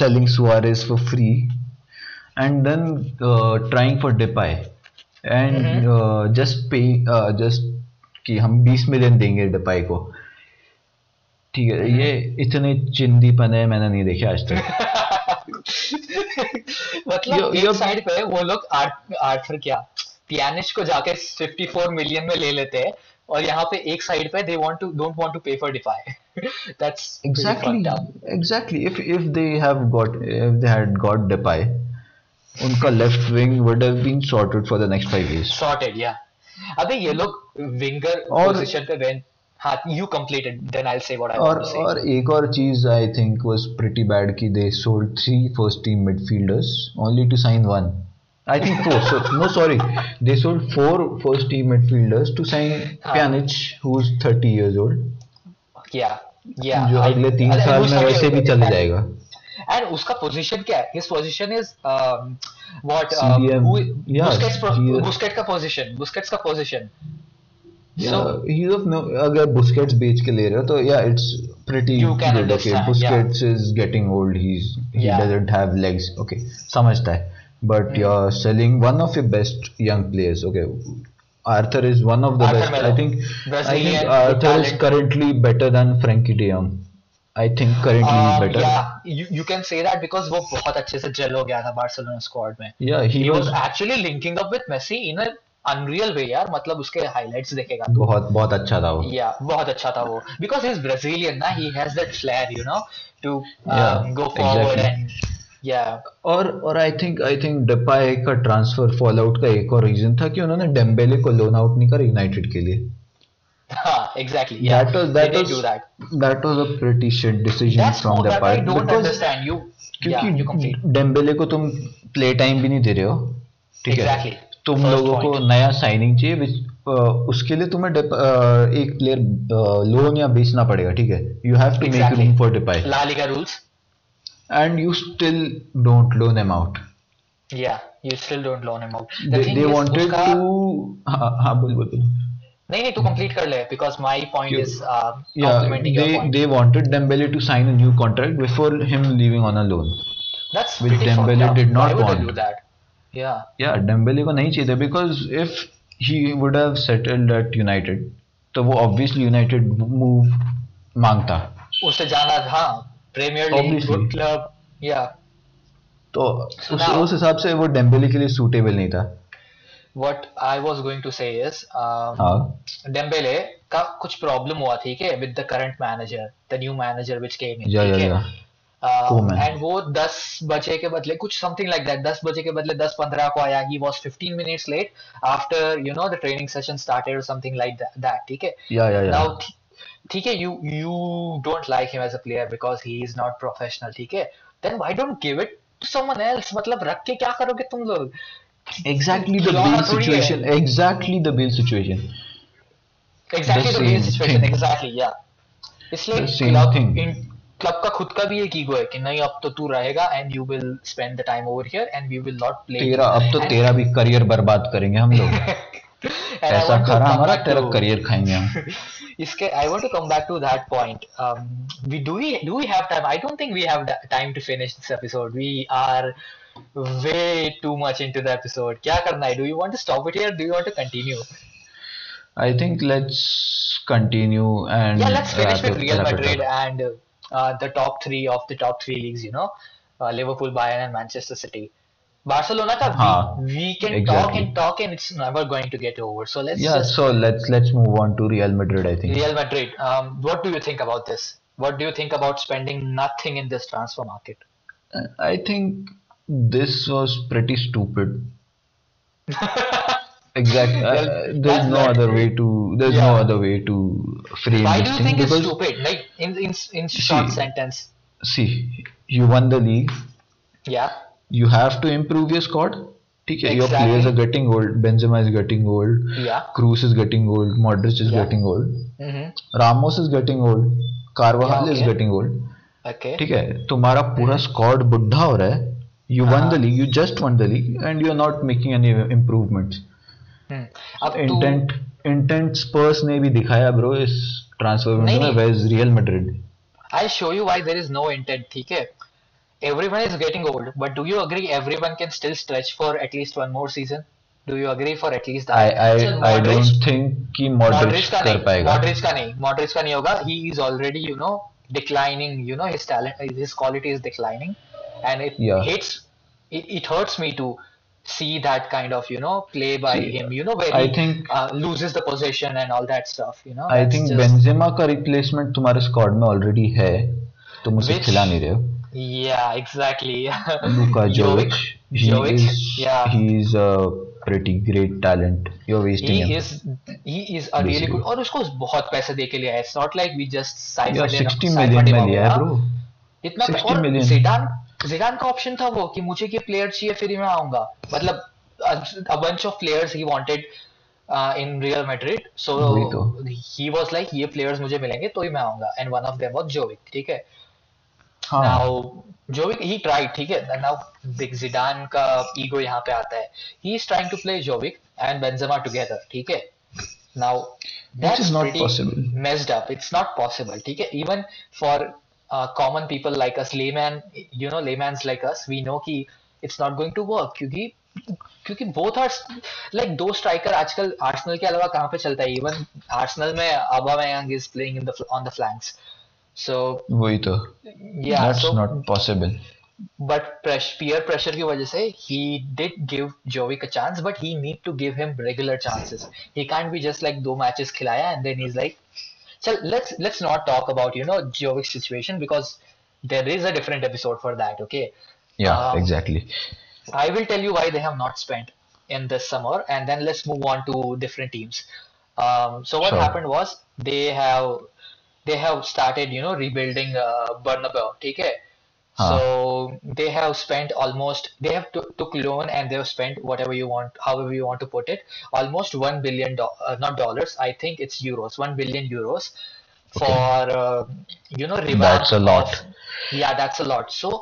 selling Suarez for free. And then uh, trying for Depay and mm-hmm. uh, just pay uh, just कि हम बीस million देंगे Depay को, ठीक है, ये इतने चिंदी पने मैंने नहीं देखे आज तक। मतलब एक साइड पे वो लोग आर्ट आर्थर क्या पियानिश को जाके चौवन मिलियन में ले लेते हैं और यहाँ पे एक साइड पे they want to don't want to pay for Depay. That's exactly exactly if if they have got if they had got Depay. उनका left wing would have been sorted for the next five years sorted या अबे ये लोग winger position पे when हां you completed then I will say what I want to say और एक और चीज I think was pretty bad कि they sold three first team midfielders only to sign one I think four so no sorry they sold four first team midfielders to sign Pjanic who is thirty years old या या जो अगले तीन साल में वैसे भी चले जाएगा and उसका पोजीशन क्या है his position is um, what um, who, yeah, Busquets pro, Busquets का पोजीशन Busquets का position yeah, so he of no, अगर Busquets बेच के ले रहे हो तो yeah it's pretty good okay Busquets yeah. is getting old he's he yeah. doesn't have legs okay समझता है but mm. you're selling one of your best young players okay Arthur is one of the Arthur best Melo. I think Brazilian I think Arthur is currently better than Frankie de Jong I think currently uh, better. Yeah, you, you can say that because वो बहुत अच्छे से gel हो गया था Barcelona squad में. Yeah, he, he was, was actually linking up with Messi in an unreal way यार. मतलब उसके highlights देखेगा तो. बहुत बहुत अच्छा था वो. Yeah, बहुत अच्छा था वो. Because he's Brazilian ना, he has that flair, you know, to um, yeah, go forward exactly. and yeah. और और I think I think Depay का transfer fallout का एक और reason था कि उन्होंने Dembélé को loan out नहीं करा United के लिए. Huh, exactly. Yeah. That was that they was do that. that was a pretty shit decision That's from their part. I don't because understand you. Yeah, you complete. Dembélé को तुम play time भी नहीं दे रहे हो. ठीक exactly. है. तुम First लोगों point. को नया signing चाहिए, which, uh, उसके लिए तुम्हें dip, uh, एक player uh, loan या बेचना पड़ेगा, ठीक है? You have to exactly. make room for Depay. La Liga rules. And you still don't loan him out. Yeah, you still don't loan him out. The they they wanted उसका... to. हाँ हाँ बोल बोल बोल. नहीं नहीं तू कंप्लीट कर ले because my point is complementing your point. They wanted Dembélé to sign a new contract before him leaving on a loan. That's which Dembélé did not want. Why would do that? Yeah. Yeah, Dembélé को नहीं चाहिए because if he would have settled at United, तो वो obviously United move मांगता. उससे जाना था Premier League good club. Yeah. तो उस उस हिसाब से वो Dembélé के लिए suitable नहीं था. What I was going to say is um, हाँ. Dembélé का कुछ प्रॉब्लम हुआ थी के with the current manager, the new manager which came in, yeah, yeah, yeah. Uh, oh, and वो दस बजे के बदले कुछ something like that, दस बजे के बदले दस पंद्रह को आया, he was fifteen minutes late after you know the training session started or something like that, that ठीक है, yeah, yeah, yeah. Now ठीक है you you don't like him as a player because he is not professional, ठीक है, then why don't give it to someone else, मतलब रख के क्या करोगे तुम लोग? Exactly the Bale situation. Exactly the Bale situation. Exactly the, the Bale situation. Thing. Exactly yeah. इसलिए क्लब इन क्लब का खुद का भी एक ईगो है कि नहीं अब तो तू रहेगा and you will spend the time over here and we will not play. तेरा अब तो तेरा भी करियर बर्बाद करेंगे हम लोग. ऐसा खाना हमारा तेरा करियर खाएंगे हम. इसके I want to come back to that point. Um, we do we do we have time? I don't think we have time to finish this episode. We are way too much into the episode. क्या करना है? Do you want to stop it here? Do you want to continue? I think let's continue and yeah, let's finish with Real Madrid and uh, the top three of the top three leagues. You know, uh, Liverpool, Bayern, and Manchester City. Barcelona ka हाँ, we, we can exactly. talk and talk and it's never going to get over. So let's yeah. So let's let's move on to Real Madrid. I think Real Madrid. Um, what do you think about this? What do you think about spending nothing in this transfer market? I think this was pretty stupid. Exactly. Well, uh, there's no other way to. There's yeah. no other way to frame. Why do you think it's stupid? Like in in in short see, sentence. See, you won the league. Yeah. You have to improve your squad. Okay, exactly. Your players are getting old. Benzema is getting old. Yeah. Kroos is getting old. Modric is yeah. getting old. Mm-hmm. Ramos is getting old. Carvajal yeah, okay. is getting old. Okay. ठीक है, तुम्हारा पूरा squad बुढ़ा हो रहा है. You won the league. You just won the league, and you're not making any improvements. अब intent intent Spurs ने भी दिखाया ब्रो इस ट्रांसफर में. Veg Real Madrid I show you why there is no intent. ठीक है, everyone is getting old, but do you agree everyone can still stretch for at least one more season? Do you agree for at least that? I I don't think कि Modric कर पाएगा. Modric का नहीं Modric का नहीं होगा. He is already you know declining. You know his talent, his quality is declining and it hits it hurts me to see that kind of, you know, play by see, him, you know, where I he think, uh, loses the possession and all that stuff, you know. I think just... Benzema ka replacement tumhare squad mein already hai, tum usse khila nahi rahe ho. Yeah, exactly. Luka Jović, he Jovic, is yeah. he is a pretty great talent. You're wasting he him. He is he is a basically. really good, aur usko bahut paise deke liya hai. It's not like we just signed him. sixty million mein liya hai bro. Itna aur Zidane Zidane का option था वो कि मुझे ये player चाहिए फिर मैं आऊंगा. मतलब a bunch of players he wanted uh, in Real Madrid, so he was like ये players मुझे मिलेंगे तो ही मैं आऊंगा, and one of them was Jovic. ठीक है, हाँ. now Jovic he tried. ठीक है, now Zidane का ego यहाँ पे आता है. He is trying to play Jovic and Benzema together. ठीक है, now that's pretty possible. messed up. It's not possible. ठीक है, even for Uh, common people like us, layman, you know, laymans like us, we know कि it's not going to work क्योंकि क्योंकि both are like दो striker आजकल Arsenal के अलावा कहाँ पे चलता है. Even Arsenal में Aubameyang is playing in the on the flanks, so वही तो yeah that's so, not possible. But pressure, peer pressure की वजह से he did give Jovic a chance, but he need to give him regular chances. He can't be just like दो matches खिलाया and then he's like. So let's let's not talk about, you know, Jovic's situation, because there is a different episode for that. Okay. Yeah, um, exactly. I will tell you why they have not spent in this summer, and then let's move on to different teams. Um, so what sure. happened was they have they have started, you know, rebuilding uh, Bernabeu. Okay. Huh. So they have spent almost they have t- took loan and they have spent whatever you want, however you want to put it, almost one billion do- uh, not dollars. I think it's euros, one billion euros okay. for uh, you know revamp. That's a lot. Of, yeah, that's a lot. So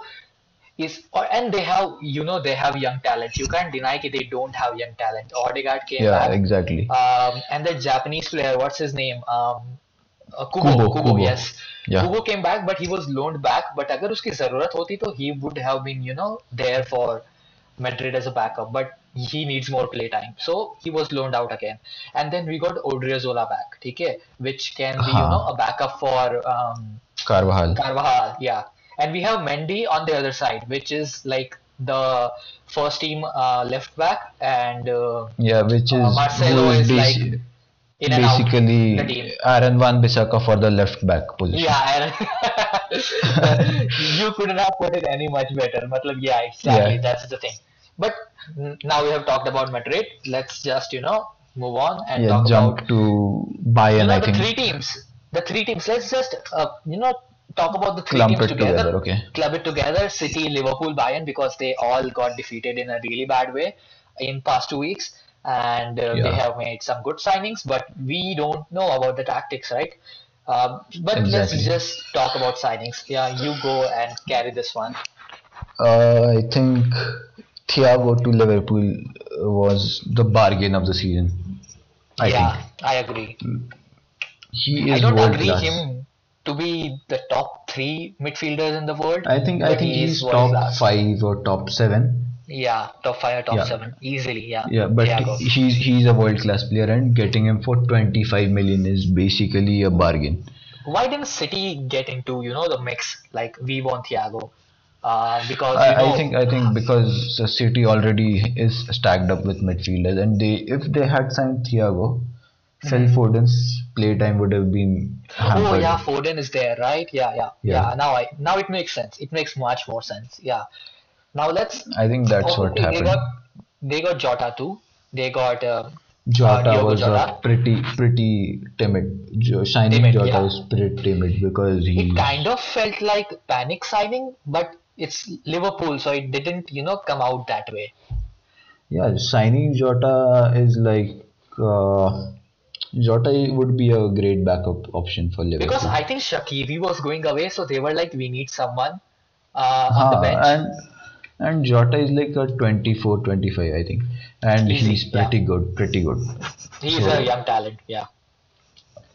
is or, and they have you know they have young talent. You can't deny that they don't have young talent. Odegaard came yeah, back. Yeah, exactly. Um, and the Japanese player, what's his name? Um, Uh, Kubo, Kubo, Kubo, Kubo, yes. Yeah. Kubo came back, but he was loaned back. But अगर उसकी ज़रूरत होती तो he would have been, you know, there for Madrid as a backup. But he needs more play time, so he was loaned out again. And then we got Odriozola back, ठीक है, which can be, you know, a backup for um, Carvajal. Carvajal, yeah. And we have Mendy on the other side, which is like the first team uh, left back, and uh, yeah, which is uh, Marcelo is like. In and basically out the team. Aaron Wan-Bissaka for the left back position. Yeah, Aaron. You could not put it any much better. Matlab, yeah, exactly. Yeah. That's the thing. But now we have talked about Madrid. Let's just, you know, move on and yeah, talk jump about to Bayern. You know, I the think. three teams. The three teams. Let's just, uh, you know, talk about the three Clump teams it together. together okay. Club it together. City, Liverpool, Bayern, because they all got defeated in a really bad way in past two weeks. And uh, yeah. they have made some good signings, but we don't know about the tactics, right? Uh, but exactly. let's just talk about signings. Yeah, you go and carry this one. Uh, I think Thiago to Liverpool was the bargain of the season. I yeah, think. I agree. He is I don't world agree class. him to be the top three midfielders in the world. I think I think he's, he's top class. five or top seven. Yeah, top five or top yeah. seven, easily. Yeah, yeah, but Thiago. he's he's a world class player, and getting him for twenty-five million is basically a bargain. Why didn't City get into you know the mix? Like we want Thiago, uh, because I, you know, I think I think because the City already is stacked up with midfielders, and they if they had signed Thiago, Phil mm-hmm. Foden's playtime would have been hampered. Oh yeah, Foden is there, right? Yeah, yeah, yeah, yeah. Now I now it makes sense. It makes much more sense. Yeah. Now let's. I think that's oh, what they happened. Got, they got Jota too. They got uh, Jota uh, was Jota. pretty pretty timid. Signing timid, Jota yeah. was pretty timid because he. It kind of felt like panic signing, but it's Liverpool, so it didn't you know come out that way. Yeah, signing Jota is like uh, Jota would be a great backup option for Liverpool. Because I think Shaqiri was going away, so they were like, we need someone uh, on ah, the bench. And, And Jota is like a twenty-four, twenty-five, I think. And Easy, he's pretty yeah. good, pretty good. He's so, a young talent, yeah.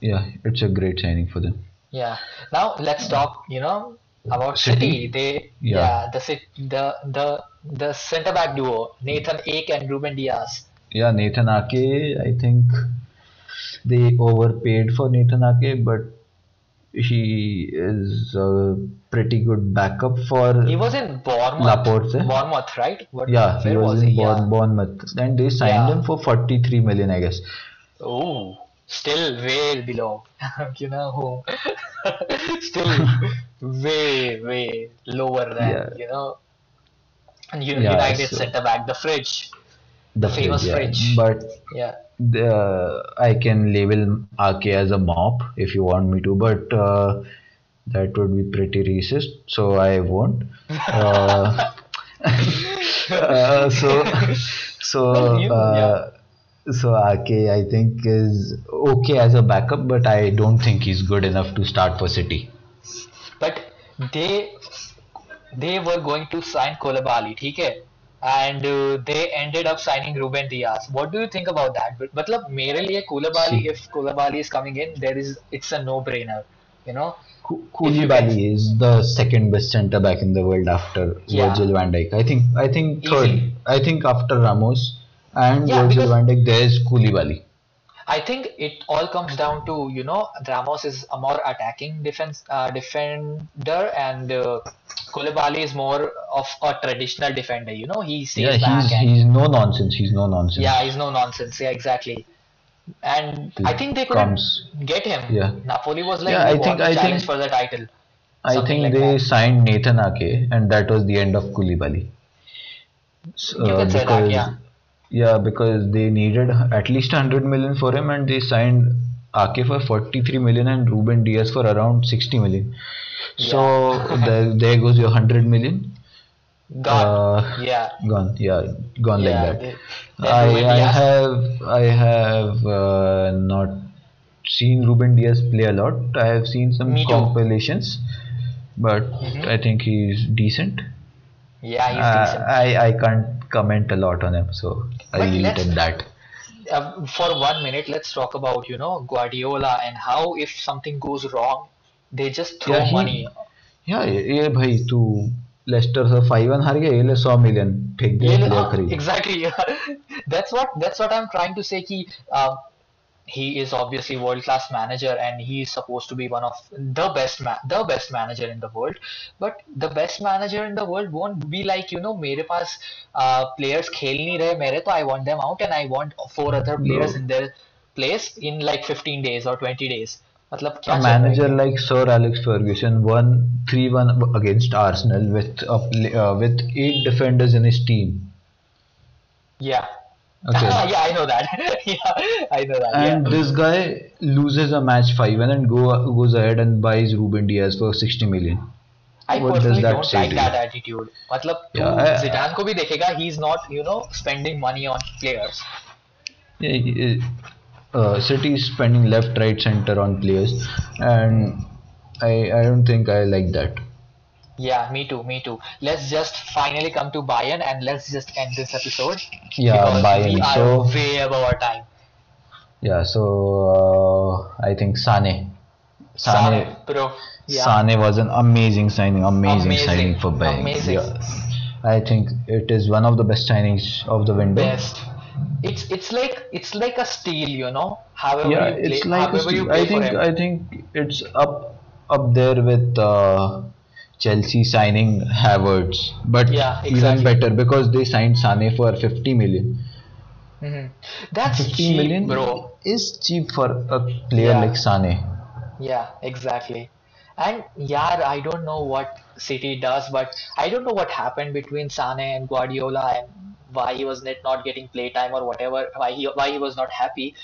Yeah, it's a great signing for them. Yeah. Now let's talk, you know, about City. City. They, yeah. yeah, the the the the centre back duo, Nathan Ake and Rúben Dias. Yeah, Nathan Ake. I think they overpaid for Nathan Ake, but. He is a pretty good backup for. He was in Bournemouth, Bournemouth right? What, yeah, he was, was in he? Bournemouth, yeah. and they signed yeah. him for forty-three million, I guess. Oh, still way below, you know, still way, way lower than yeah. you know. And United yeah, so centre back, the fridge, the, the famous fridge, yeah. fridge. But yeah. The, I can label Ake as a mop if you want me to, but uh, that would be pretty racist, so I won't. Uh, uh, so, so, uh, so Ake I think is okay as a backup, but I don't think he's good enough to start for City. But they they were going to sign Koulibaly, okay? And uh, they ended up signing Rúben Dias. What do you think about that? But, मतलब मेरे लिए Koulibaly, if Koulibaly is coming in, there is it's a no-brainer, you know. Koulibaly is the second best centre back in the world after yeah. Virgil van Dijk. I think I think third. Easy. I think after Ramos and yeah, Virgil van Dijk, there is Koulibaly. I think it all comes down to you know Ramos is a more attacking defense uh, defender and. Uh, Koulibaly is more of a traditional defender, you know. He stays yeah, back he's, and he's no nonsense. He's no nonsense. Yeah, he's no nonsense. Yeah, exactly. And the I think they couldn't get him. Yeah. Napoli was like, yeah, I think, I challenge think, for the title. I think like they that. signed Nathan Ake, and that was the end of Koulibaly. So, you can say that, yeah. Yeah, because they needed at least one hundred million for him, and they signed Ake for forty-three million and Rúben Dias for around sixty million. So yeah. there, there goes your hundred million. Gone. Uh, yeah. Gone. Yeah. Gone yeah, like that. They, they I, Rúben I have I have uh, not seen Rúben Dias play a lot. I have seen some Me compilations, too. but mm-hmm. I think he's decent. Yeah, he's uh, decent. I, I can't comment a lot on him, so but I leave it at that. Uh, for one minute, let's talk about you know Guardiola and how if something goes wrong. They just throw yeah, he, money. Yeah, ये भाई तू Leicester से five one हार गया ये ले one hundred million फेंक दे ले खरीद. Exactly. That's what that's what I'm trying to say कि uh, he is obviously world class manager and he is supposed to be one of the best ma- the best manager in the world. But the best manager in the world won't be like you know मेरे पास uh, players खेल नहीं रहे मेरे तो I want them out and I want four other players Bro. in their place in like fifteen days or twenty days. A manager like Sir Alex Ferguson won three one against Arsenal with a play, uh, with eight defenders in his team. Yeah. Okay. yeah, I know that. yeah, I know that. And yeah. this guy loses a match five one and go goes ahead and buys Rúben Dias for sixty million. I what personally does that don't like that attitude. मतलब yeah, Zidane को भी देखेगा. He's not you know spending money on players. Yeah. He, Uh, City is spending left, right, center on players, and I I don't think I like that. Yeah, me too, me too. Let's just finally come to Bayern, and let's just end this episode. Yeah, because Bayern. We are so way above our time. Yeah, so uh, I think Sané. Sané, Sané, bro. Yeah. Sané was an amazing signing, amazing, amazing signing for Bayern. Amazing. Yeah. I think it is one of the best signings of the window. Best. It's it's like it's like a steal, you know. However yeah, you it's play, like however a steal. You play I think I think it's up up there with uh, Chelsea signing Havertz, but yeah, exactly. even better because they signed Sane for fifty million. Mm-hmm. That's fifty cheap, million bro. Is cheap for a player yeah. like Sane. Yeah, exactly. And yeah, I don't know what City does, but I don't know what happened between Sane and Guardiola and why he was not getting playtime or whatever, why he why he was not happy.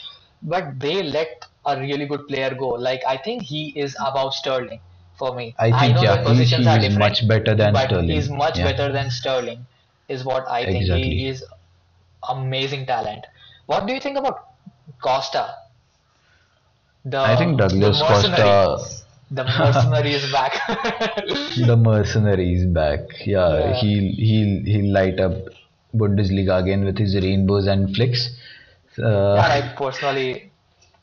But they let a really good player go. Like I think he is above Sterling for me. I think I know yeah, he, he is much better than but Sterling. He's much yeah. better than Sterling, is what I think. Exactly. He is amazing talent. What do you think about Costa? The, I think Douglas the Costa. The mercenary is back. The mercenary is back. Yeah, yeah. He'll, he'll, he'll light up Bundesliga again with his rainbows and flicks. Uh, yeah, I personally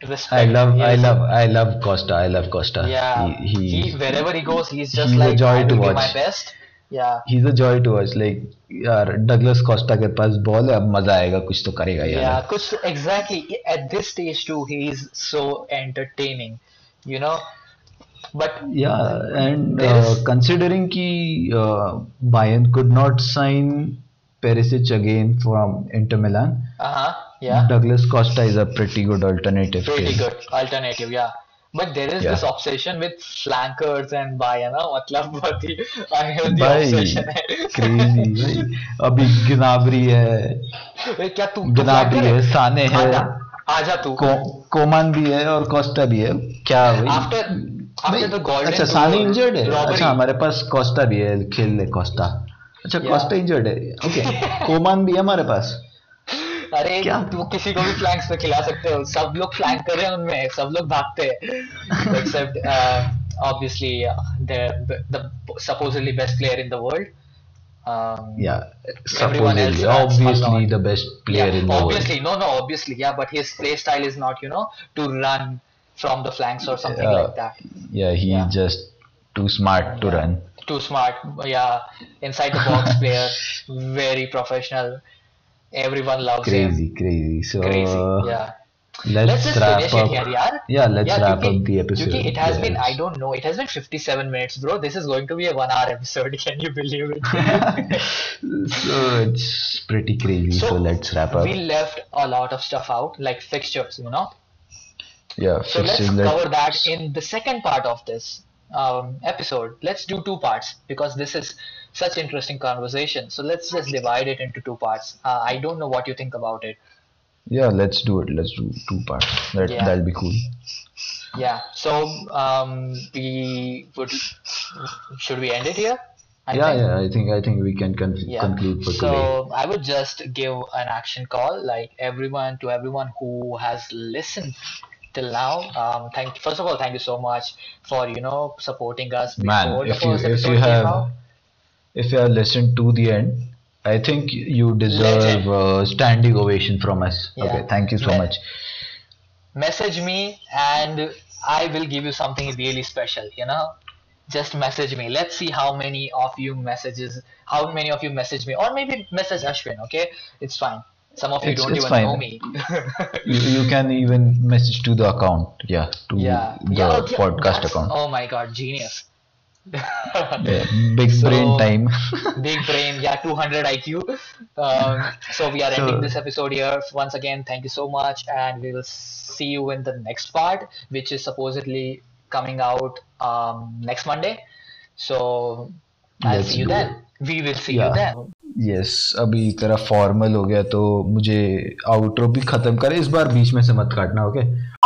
respect I love, him. I love, I love Costa. I love Costa. Yeah, he, he, he wherever he goes, he's just he's like, a joy I will to watch. Be my best. Yeah. He's a joy to us. Like, यार Douglas Costa के पास ball है, अब मजा आएगा, कुछ तो करेगा यार. Yeah, कुछ exactly at this stage too, he is so entertaining, you know. But yeah, and uh, considering ki uh, Bayern could not sign Perisic again from Inter Milan, uh-huh, yeah. Douglas Costa is a pretty good alternative. Pretty good alternative, yeah. But there is yeah. this obsession with flankers and Bayern, na? Matlab bahut hi unhealthy obsession hai. Crazy, bhai. Abhi Gnabry hai. Kya tu Gnabry hai, Sane hai. Aaja tu. Coman भी है और Costa भी है. क्या After After the golden अच्छा सानी injured है robbery. अच्छा हमारे पास कोस्टा भी है खेल ले कोस्टा अच्छा yeah. कोस्टा इंजर्ड है ओके okay. कोमान भी है हमारे पास अरे क्या? तू किसी को भी फ्लैंक्स पे खिला सकते हो सब लोग फ्लैंक कर रहे हैं उनमें सब लोग भागते हैं except obviously the the supposedly best player in the world Um, yeah, supposedly, obviously the best player yeah, in the obviously, world. Obviously, no, no, obviously, yeah, but his play style is not, you know, to run from the flanks or something uh, like that. Yeah, he's yeah. just too smart to yeah. run. Too smart, yeah. Inside the box player, very professional. Everyone loves crazy, him. Crazy, so, crazy. So yeah. let's, let's just wrap finish up. It here, yaar. Yeah, let's yeah, wrap kyunki, up the episode. It has yes. been, I don't know, it has been fifty-seven minutes, bro. This is going to be a one-hour episode. Can you believe it? So it's pretty crazy. So, so let's wrap up. We left a lot of stuff out, like fixtures, you know. Yeah, so let's cover that in the second part of this um, episode. Let's do two parts because this is such interesting conversation. So let's just divide it into two parts. Uh, I don't know what you think about it. Yeah, let's do it. Let's do two parts. That, yeah. That'll be cool. Yeah. So um, we would. Should we end it here? I yeah, think. yeah. I think I think we can con- yeah. conclude for today. So I would just give an action call, like everyone to everyone who has listened. Till now, um, thank first of all, thank you so much for you know supporting us. Man, if you if you have if you have listened to the end, I think you deserve a standing ovation from us. Yeah. Okay, thank you so Me- much. Message me and I will give you something really special. You know, just message me. Let's see how many of you messages, how many of you message me, or maybe message Ashwin. Okay, it's fine. Some of you it's, don't it's even fine. Know me. you, you can even message to the account, yeah, to yeah. the yeah, okay. podcast account. Oh my God, genius! yeah, big so, brain time. Big brain, yeah, two hundred I Q. Um, so we are so, ending this episode here once again. Thank you so much, and we will see you in the next part, which is supposedly coming out um, next Monday. So I'll see you then. It. We will see yeah. you then. Yes yes, अभी तेरा formal हो गया तो मुझे outro भी खत्म कर इस बार बीच में से मत काटना ओके okay?